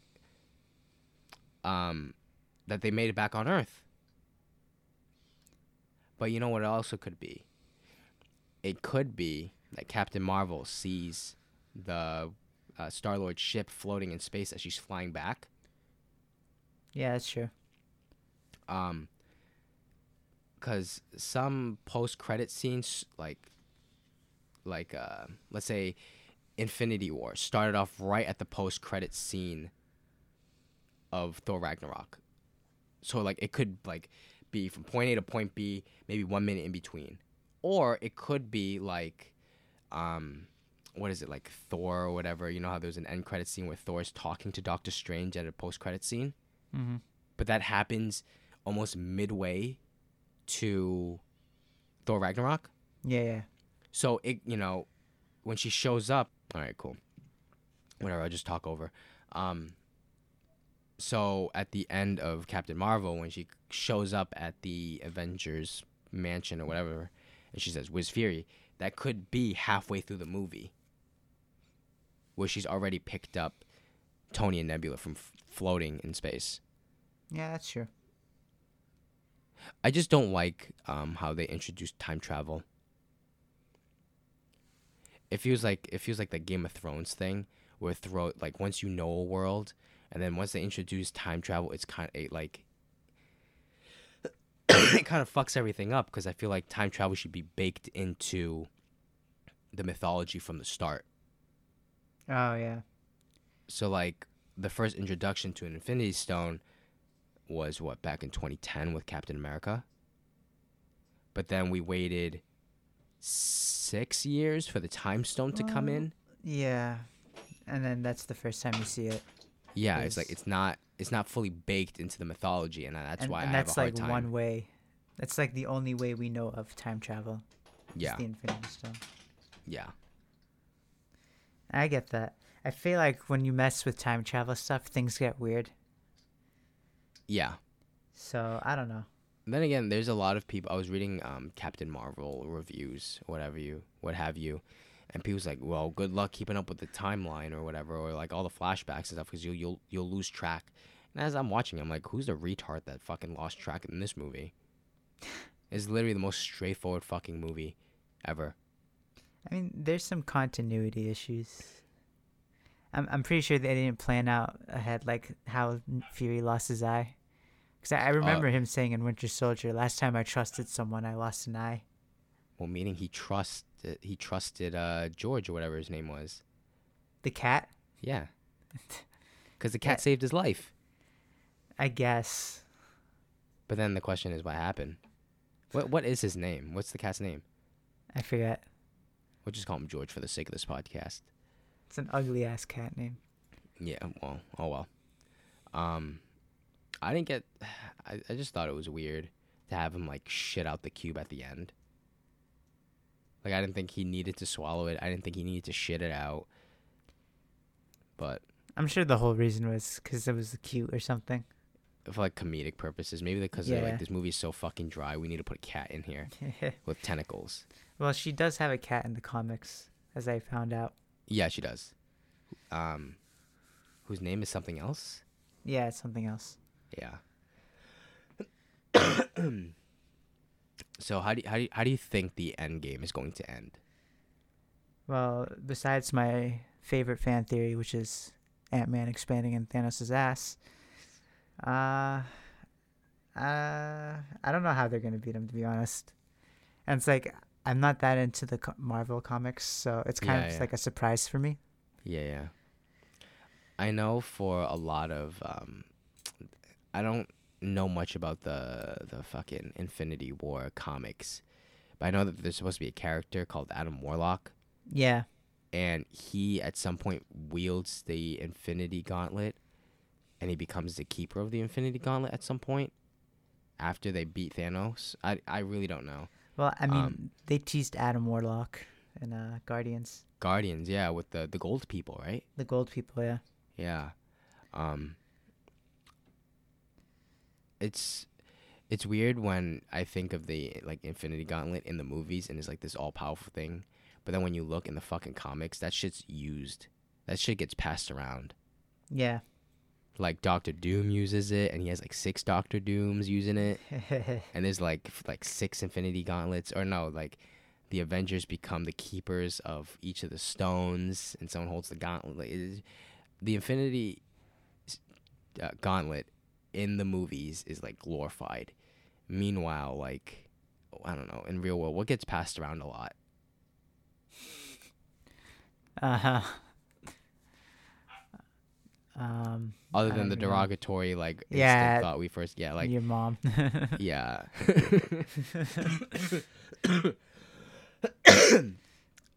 that they made it back on Earth. But you know what it also could be? It could be that Captain Marvel sees the Star-Lord's ship floating in space as she's flying back. Yeah, that's true. Because some post-credit scenes, like let's say Infinity War, started off right at the post-credit scene of Thor Ragnarok. So, it could, be from point A to point B, maybe 1 minute in between. Or it could be, what is it, Thor or whatever? You know how there's an end-credit scene where Thor's talking to Doctor Strange at a post-credit scene? Mm-hmm. But that happens almost midway to Thor Ragnarok. Yeah. So it, when she shows up, all right, cool, whatever. I'll just talk over. So at the end of Captain Marvel, when she shows up at the Avengers mansion or whatever, and she says, "Where's Fury?" That could be halfway through the movie, where she's already picked up Tony and Nebula from floating in space. Yeah, that's true. I just don't like how they introduced time travel. It feels like the Game of Thrones thing, where once you know a world, and then once they introduce time travel, it kind of fucks everything up, because I feel like time travel should be baked into the mythology from the start. Oh yeah. So the first introduction to an Infinity Stone was back in 2010 with Captain America. But then we waited 6 years for the Time Stone to come in. Yeah, and then that's the first time you see it. Yeah, it's it's not fully baked into the mythology, and that's why I have a hard time. And that's one way. That's the only way we know of time travel. Yeah. The Infinity Stone. Yeah. I get that. I feel like when you mess with time travel stuff, things get weird. Yeah. So I don't know. Then again, there's a lot of people. I was reading Captain Marvel reviews, what have you, and people's like, well, good luck keeping up with the timeline or whatever, or like all the flashbacks and stuff, because you'll lose track. And as I'm watching, I'm like, who's the retard that fucking lost track in this movie? It's literally the most straightforward fucking movie ever. I mean, there's some continuity issues. I'm pretty sure they didn't plan out ahead, like how Fury lost his eye. Because I remember him saying in Winter Soldier, last time I trusted someone, I lost an eye. Well, meaning he trusted George or whatever his name was. The cat? Yeah. Because the cat saved his life. I guess. But then the question is, what happened? What is his name? What's the cat's name? I forget. We'll just call him George for the sake of this podcast. It's an ugly-ass cat name. Yeah, well, oh well. I didn't get... I just thought it was weird to have him, like, shit out the cube at the end. Like, I didn't think he needed to swallow it. I didn't think he needed to shit it out. But... I'm sure the whole reason was because it was cute or something. For, like, comedic purposes. Maybe because they're like, this movie's so fucking dry, we need to put a cat in here with tentacles. Well, she does have a cat in the comics, as I found out. Yeah, she does. Whose name is something else? Yeah, it's something else. Yeah. So how do you think the Endgame is going to end? Well, besides my favorite fan theory, which is Ant-Man expanding in Thanos' ass, I don't know how they're gonna beat him, to be honest. And it's like, I'm not that into the Marvel comics, so it's kind of like a surprise for me. Yeah, yeah. I know for a lot of I don't know much about the fucking Infinity War comics, but I know that there's supposed to be a character called Adam Warlock. Yeah. And he, at some point, wields the Infinity Gauntlet, and he becomes the keeper of the Infinity Gauntlet at some point after they beat Thanos. I really don't know. Well, I mean, they teased Adam Warlock in Guardians. Guardians, yeah, with the gold people, right? The gold people, yeah. Yeah. It's weird when I think of the, like, Infinity Gauntlet in the movies, and it's like this all-powerful thing. But then when you look in the fucking comics, that shit's used. That shit gets passed around. Yeah. Like, Doctor Doom uses it, and he has, like, 6 Doctor Dooms using it. And there's, like 6 Infinity Gauntlets. Or, no, like, the Avengers become the keepers of each of the stones, and someone holds the gauntlet. Like, the Infinity Gauntlet in the movies is, like, glorified. Meanwhile, like, I don't know, in real world, what gets passed around a lot? Uh-huh. Other than the derogatory, like, instant thought we first get, like... Your mom. Yeah.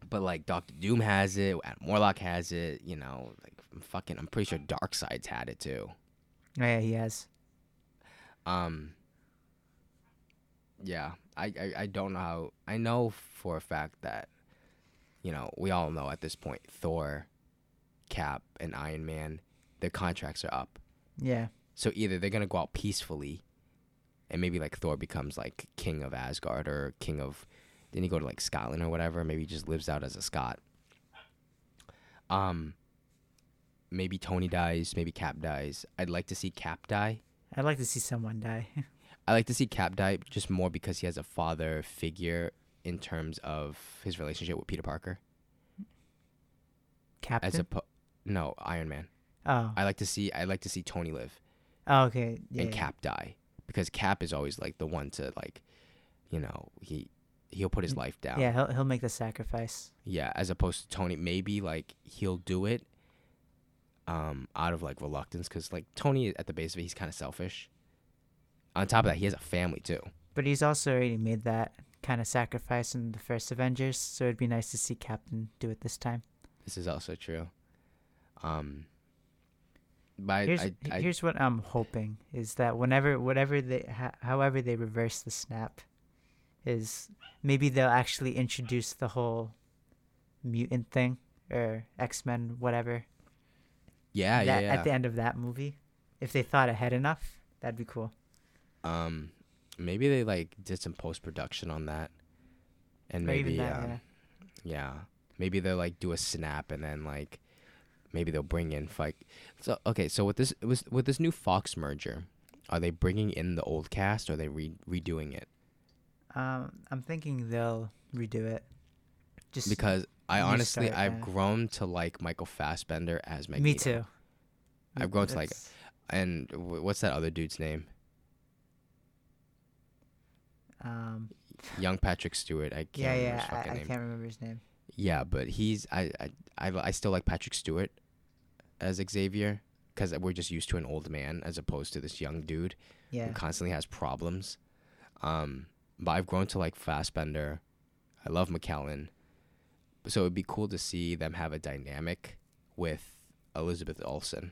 But, like, Doctor Doom has it, Adam Warlock has it, you know, like, I'm pretty sure Darkseid's had it, too. Oh, yeah, he has. Yeah, I don't know how... I know for a fact that, you know, we all know at this point, Thor, Cap, and Iron Man... Their contracts are up. Yeah. So either they're gonna go out peacefully, and maybe like Thor becomes like king of Asgard or king of, then he go to like Scotland or whatever. Maybe he just lives out as a Scot. Maybe Tony dies. Maybe Cap dies. I'd like to see Cap die. I'd like to see someone die. I like to see Cap die just more because he has a father figure in terms of his relationship with Peter Parker. Captain. No, Iron Man. Oh. I like to see Tony live. Oh, okay. Yeah, and Cap die, because Cap is always like the one to, like, you know, he'll put his life down. Yeah, he'll make the sacrifice. Yeah, as opposed to Tony, maybe like he'll do it out of like reluctance, cuz like Tony at the base of it, he's kind of selfish. On top of that, he has a family too. But he's also already made that kind of sacrifice in the first Avengers, so it'd be nice to see Captain do it this time. This is also true. But here's what I'm hoping is that however they reverse the snap, is maybe they'll actually introduce the whole mutant thing or X-Men, whatever. Yeah, yeah. At the end of that movie, if they thought ahead enough, that'd be cool. Maybe they like did some post production on that, and maybe maybe they'll like do a snap and then like maybe they'll bring in fight. So okay, so with this new Fox merger, are they bringing in the old cast or are they redoing it? I'm thinking they'll redo it. Just because I honestly I've grown to like Michael Fassbender as Magneto. Me too. I've grown to like, and what's that other dude's name? Young Patrick Stewart. I can't remember his fucking name. I can't remember his name. Yeah, but he's I still like Patrick Stewart as Xavier because we're just used to an old man as opposed to this young dude who constantly has problems. But I've grown to like Fassbender. I love McKellen. So it'd be cool to see them have a dynamic with Elizabeth Olsen.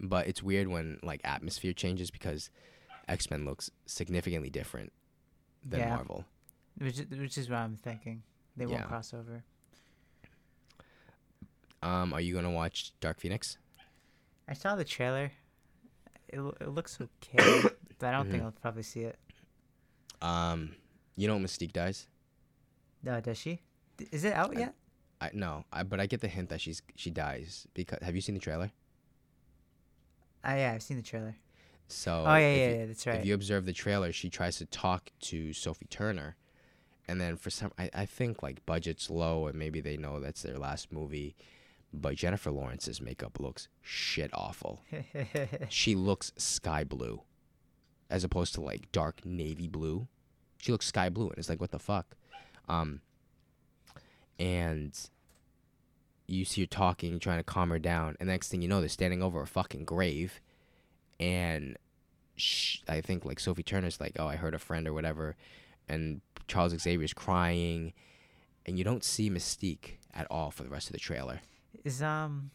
But it's weird when like atmosphere changes because X-Men looks significantly different than Marvel. Which is what I'm thinking. They won't cross over. Are you going to watch Dark Phoenix? I saw the trailer. It looks okay, but I don't think I'll probably see it. You know Mystique dies? No, does she? Is it out yet? No, but I get the hint that she dies. Because have you seen the trailer? Yeah, I've seen the trailer. So that's right. If you observe the trailer, she tries to talk to Sophie Turner, and then for some, I think like budget's low, and maybe they know that's their last movie. But Jennifer Lawrence's makeup looks shit awful. She looks sky blue, as opposed to like dark navy blue. She looks sky blue, and it's like what the fuck. And you see her talking, trying to calm her down, and next thing you know, they're standing over a fucking grave. And I think, like, Sophie Turner's like, oh, I heard a friend or whatever. And Charles Xavier's crying. And you don't see Mystique at all for the rest of the trailer. It's not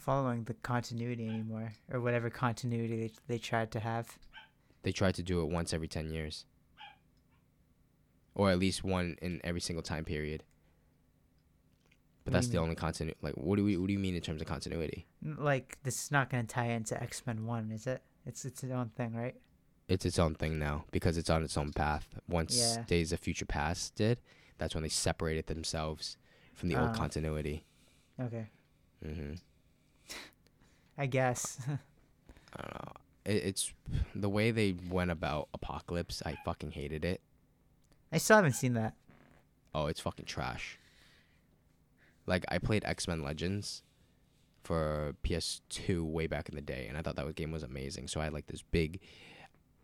following the continuity anymore. Or whatever continuity they tried to have. They tried to do it once every 10 years. Or at least one in every single time period. But that's the only continuity. Like, what do you mean in terms of continuity? Like, this is not going to tie into X-Men 1, is it? It's its own thing, right? It's its own thing now because it's on its own path. Once Days of Future Past did, that's when they separated themselves from the old continuity. Okay. I guess. I don't know. It's the way they went about Apocalypse. I fucking hated it. I still haven't seen that. Oh, it's fucking trash. Like, I played X-Men Legends for PS2 way back in the day, and I thought that game was amazing. So I had, like, this big,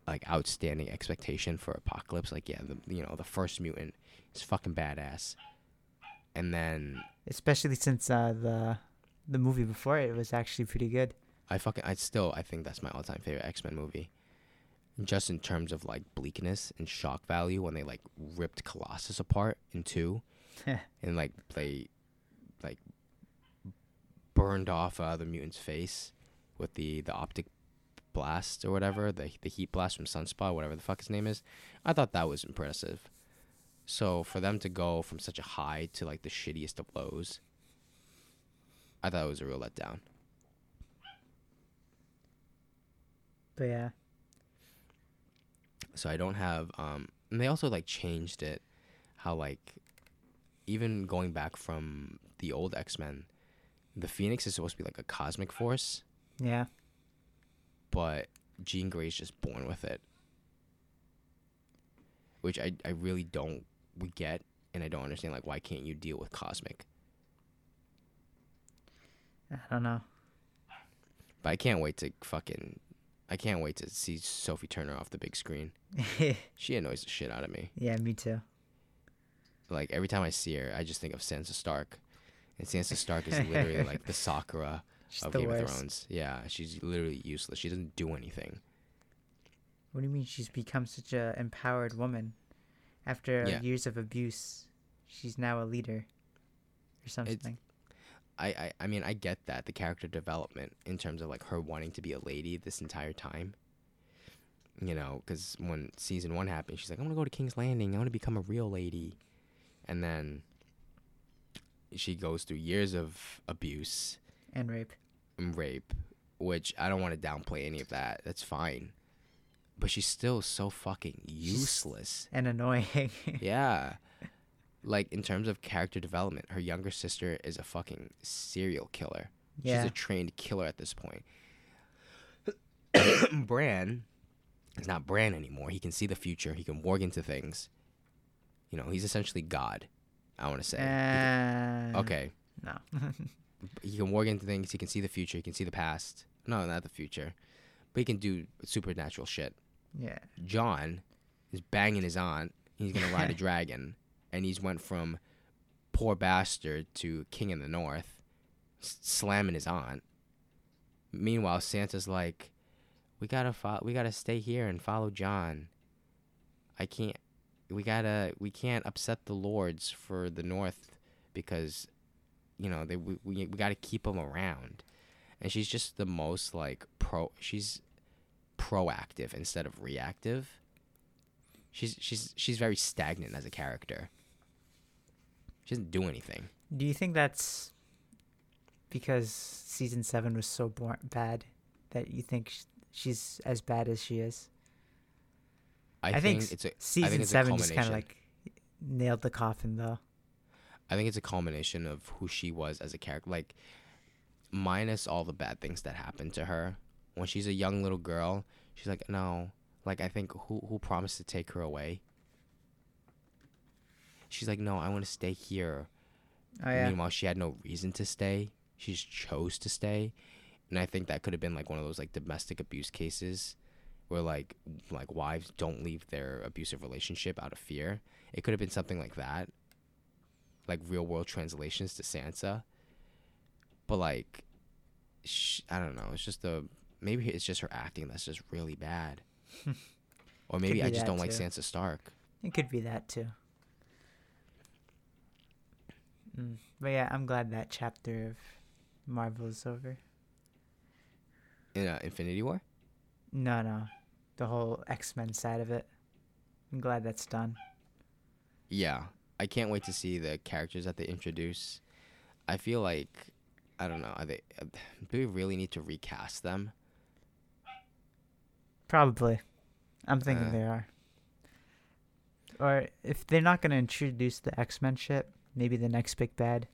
like, outstanding expectation for Apocalypse. Like, the first mutant is fucking badass. And then... Especially since the movie before it was actually pretty good. I think that's my all-time favorite X-Men movie. Just in terms of, like, bleakness and shock value when they, like, ripped Colossus apart in 2. And, like, they... like burned off the mutant's face with the optic blast or whatever, the heat blast from Sunspot, whatever the fuck his name is. I thought that was impressive. So for them to go from such a high to like the shittiest of lows, I thought it was a real letdown. But yeah. So I don't have and they also like changed it how like even going back from the old X-Men, the Phoenix is supposed to be like a cosmic force. Yeah. But Jean Grey's just born with it. Which I really don't get, and I don't understand, like, why can't you deal with cosmic? I don't know. But I can't wait to see Sophie Turner off the big screen. She annoys the shit out of me. Yeah, me too. Like, every time I see her, I just think of Sansa Stark. And Sansa Stark is literally, like, the Sakura of Game of Thrones. Yeah, she's literally useless. She doesn't do anything. What do you mean she's become such an empowered woman? After years of abuse, she's now a leader or something. I mean, I get that, the character development, in terms of, like, her wanting to be a lady this entire time. You know, because when season 1 happened, she's like, I'm going to go to King's Landing. I want to become a real lady. And then she goes through years of abuse. And rape. which I don't want to downplay any of that. That's fine. But she's still so fucking useless. And annoying. Yeah. Like, in terms of character development, her younger sister is a fucking serial killer. Yeah. She's a trained killer at this point. Bran is not Bran anymore. He can see the future. He can warg into things. You know, he's essentially God, I want to say. Okay. No. He can warg into things. He can see the future. He can see the past. No, not the future. But he can do supernatural shit. Yeah. John is banging his aunt. He's going to ride a dragon. And he's went from poor bastard to king in the north, slamming his aunt. Meanwhile, Santa's like, we gotta stay here and follow John. We can't upset the lords for the north because, you know, we gotta keep them around. And she's just the most like she's proactive instead of reactive. She's very stagnant as a character. She doesn't do anything. Do you think that's because season 7 was so bad that you think she's as bad as she is? I think season 7 just kind of like nailed the coffin, though. I think it's a culmination of who she was as a character. Like, minus all the bad things that happened to her. When she's a young little girl, she's like, no. Like, I think who promised to take her away? She's like, no, I want to stay here. Oh, yeah. Meanwhile, she had no reason to stay. She just chose to stay. And I think that could have been, like, one of those, like, domestic abuse cases where, like wives don't leave their abusive relationship out of fear. It could have been something like that. Like, real-world translations to Sansa. But, like, I don't know. It's just maybe it's just her acting that's just really bad. Or maybe I just don't like Sansa Stark. It could be that too. But yeah, I'm glad that chapter of Marvel is over. In Infinity War? No. The whole X-Men side of it. I'm glad that's done. Yeah. I can't wait to see the characters that they introduce. I feel like, I don't know, do we really need to recast them? Probably. I'm thinking they are. Or if they're not going to introduce the X-Men shit, maybe the next big bad.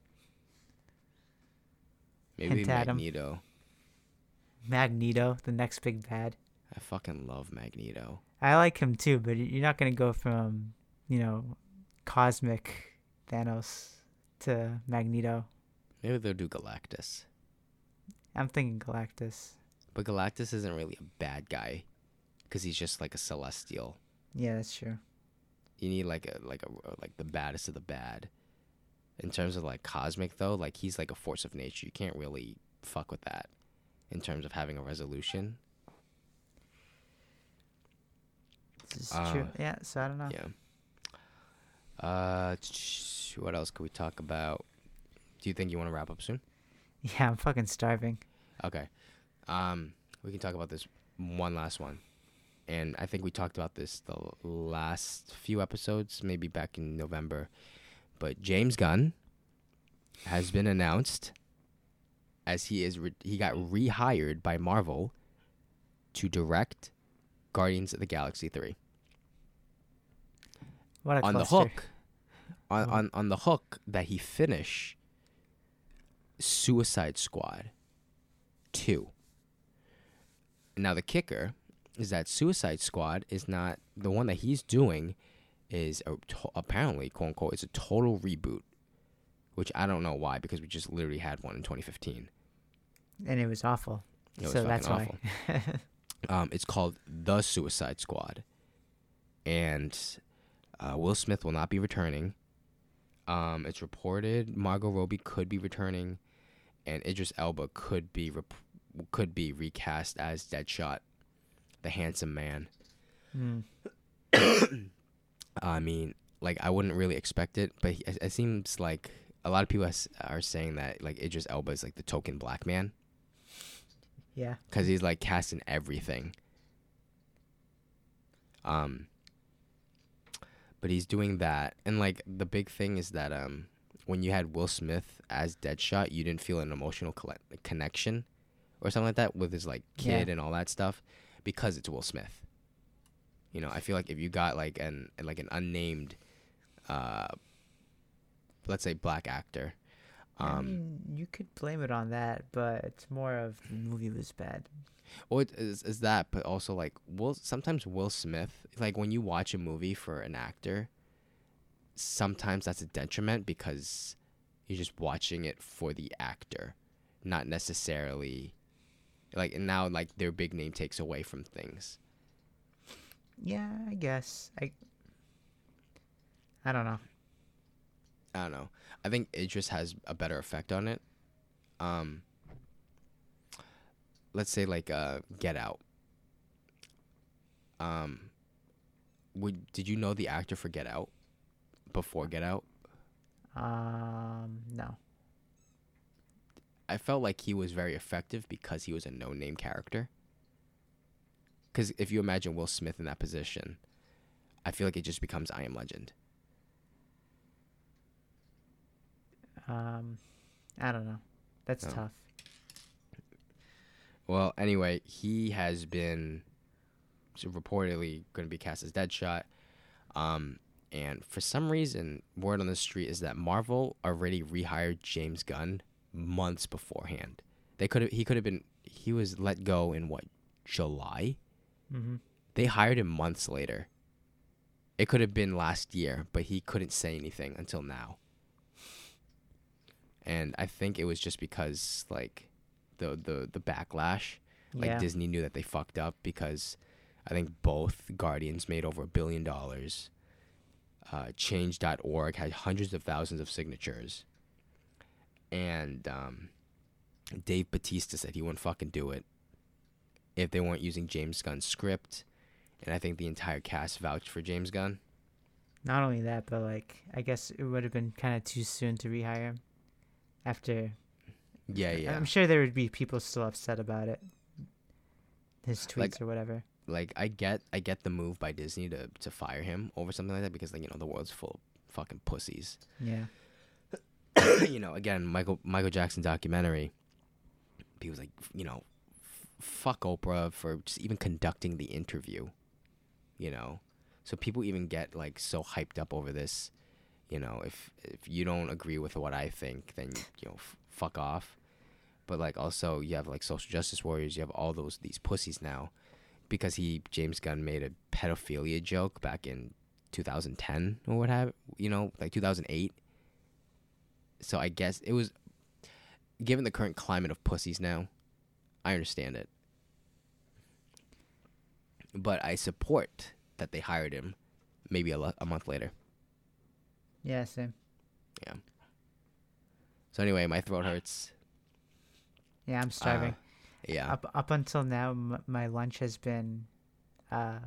Maybe Magneto. Magneto, the next big bad. I fucking love Magneto. I like him too, but you're not going to go from, you know, cosmic Thanos to Magneto. Maybe they'll do Galactus. I'm thinking Galactus. But Galactus isn't really a bad guy. Because he's just like a celestial. Yeah, that's true. You need like the baddest of the bad. In terms of like cosmic though, like he's like a force of nature. You can't really fuck with that. In terms of having a resolution. This is true. Yeah. So I don't know. Yeah. What else could we talk about? Do you think you want to wrap up soon? Yeah, I'm fucking starving. Okay. We can talk about this one last one. And I think we talked about this the last few episodes, maybe back in November. But James Gunn has been announced as he got rehired by Marvel to direct Guardians of the Galaxy 3. What a cluster. On the hook that he finish Suicide Squad 2. Now the kicker is that Suicide Squad is not the one that he's doing. Is apparently, quote unquote, it's a total reboot, which I don't know why, because we just literally had one in 2015, and it was awful. That's awful. It's called The Suicide Squad, and Will Smith will not be returning. It's reported Margot Robbie could be returning, and Idris Elba could be recast as Deadshot. The handsome man. I mean, like, I wouldn't really expect it, but it seems like a lot of people are saying that, like, Idris Elba is, like, the token black man. Yeah. Because he's, like, cast in everything. But he's doing that. And, like, the big thing is that when you had Will Smith as Deadshot, you didn't feel an emotional connection or something like that with his like kid and all that stuff, because it's Will Smith. You know, I feel like if you got like an unnamed, let's say black actor, I mean, you could blame it on that, but it's more of the movie was bad. Well, it is that, but also like sometimes Will Smith, like when you watch a movie for an actor, sometimes that's a detriment because you're just watching it for the actor, not necessarily like, and now like their big name takes away from things. Yeah, I guess I don't know. I don't know. I think Idris has a better effect on it. Let's say like Get Out. Did you know the actor for Get Out before Get Out? No. I felt like he was very effective because he was a no-name character. Because if you imagine Will Smith in that position, I feel like it just becomes I Am Legend. I don't know. That's tough. Well, anyway, he has been reportedly going to be cast as Deadshot. And for some reason, word on the street is that Marvel already rehired James Gunn months beforehand. He was let go in what, July? Mm-hmm. They hired him months later. It could have been last year, but he couldn't say anything until now. And I think it was just because like the backlash, like Disney knew that they fucked up, because I think both Guardians made over $1 billion. Change.org had hundreds of thousands of signatures. And Dave Bautista said he wouldn't fucking do it if they weren't using James Gunn's script. And I think the entire cast vouched for James Gunn. Not only that, but like I guess it would have been kind of too soon to rehire him. After, I'm sure there would be people still upset about it. His tweets or whatever. Like I get the move by Disney to fire him over something like that, because like, you know, the world's full of fucking pussies. Yeah. You know, again, Michael Jackson documentary. He was like, you know, fuck Oprah for just even conducting the interview. You know, so people even get like so hyped up over this. You know, if you don't agree with what I think, then, you know, fuck off. But, like, also, you have, like, social justice warriors. You have all these pussies now. Because James Gunn made a pedophilia joke back in 2010 or what have you know, like 2008. So I guess it was, given the current climate of pussies now, I understand it. But I support that they hired him maybe a month later. Yeah, same. Yeah. So anyway, my throat hurts. Yeah, I'm starving. Yeah. Up until now, my lunch has been 3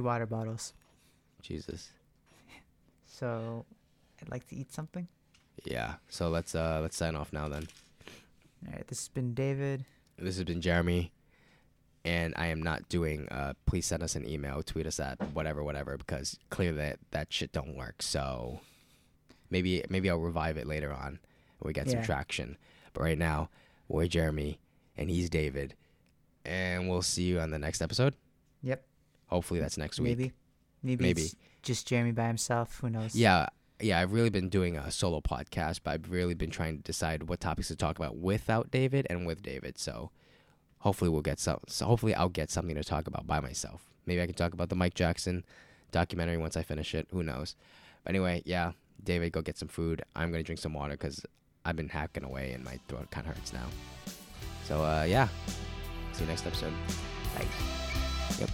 water bottles. Jesus. So, I'd like to eat something. Yeah. So let's sign off now then. All right. This has been David. This has been Jeremy. And I am not doing, please send us an email, tweet us at whatever, because clearly that shit don't work. So maybe I'll revive it later on when we get some traction. But right now, we're Jeremy, and he's David. And we'll see you on the next episode. Yep. Hopefully that's next week. Maybe. It's just Jeremy by himself. Who knows? Yeah, I've really been doing a solo podcast, but I've really been trying to decide what topics to talk about without David and with David, so... Hopefully I'll get something to talk about by myself. Maybe I can talk about the Mike Jackson documentary once I finish it. Who knows? But anyway, yeah, David, go get some food. I'm gonna drink some water because I've been hacking away and my throat kind of hurts now. So yeah, see you next episode. Bye. Yep.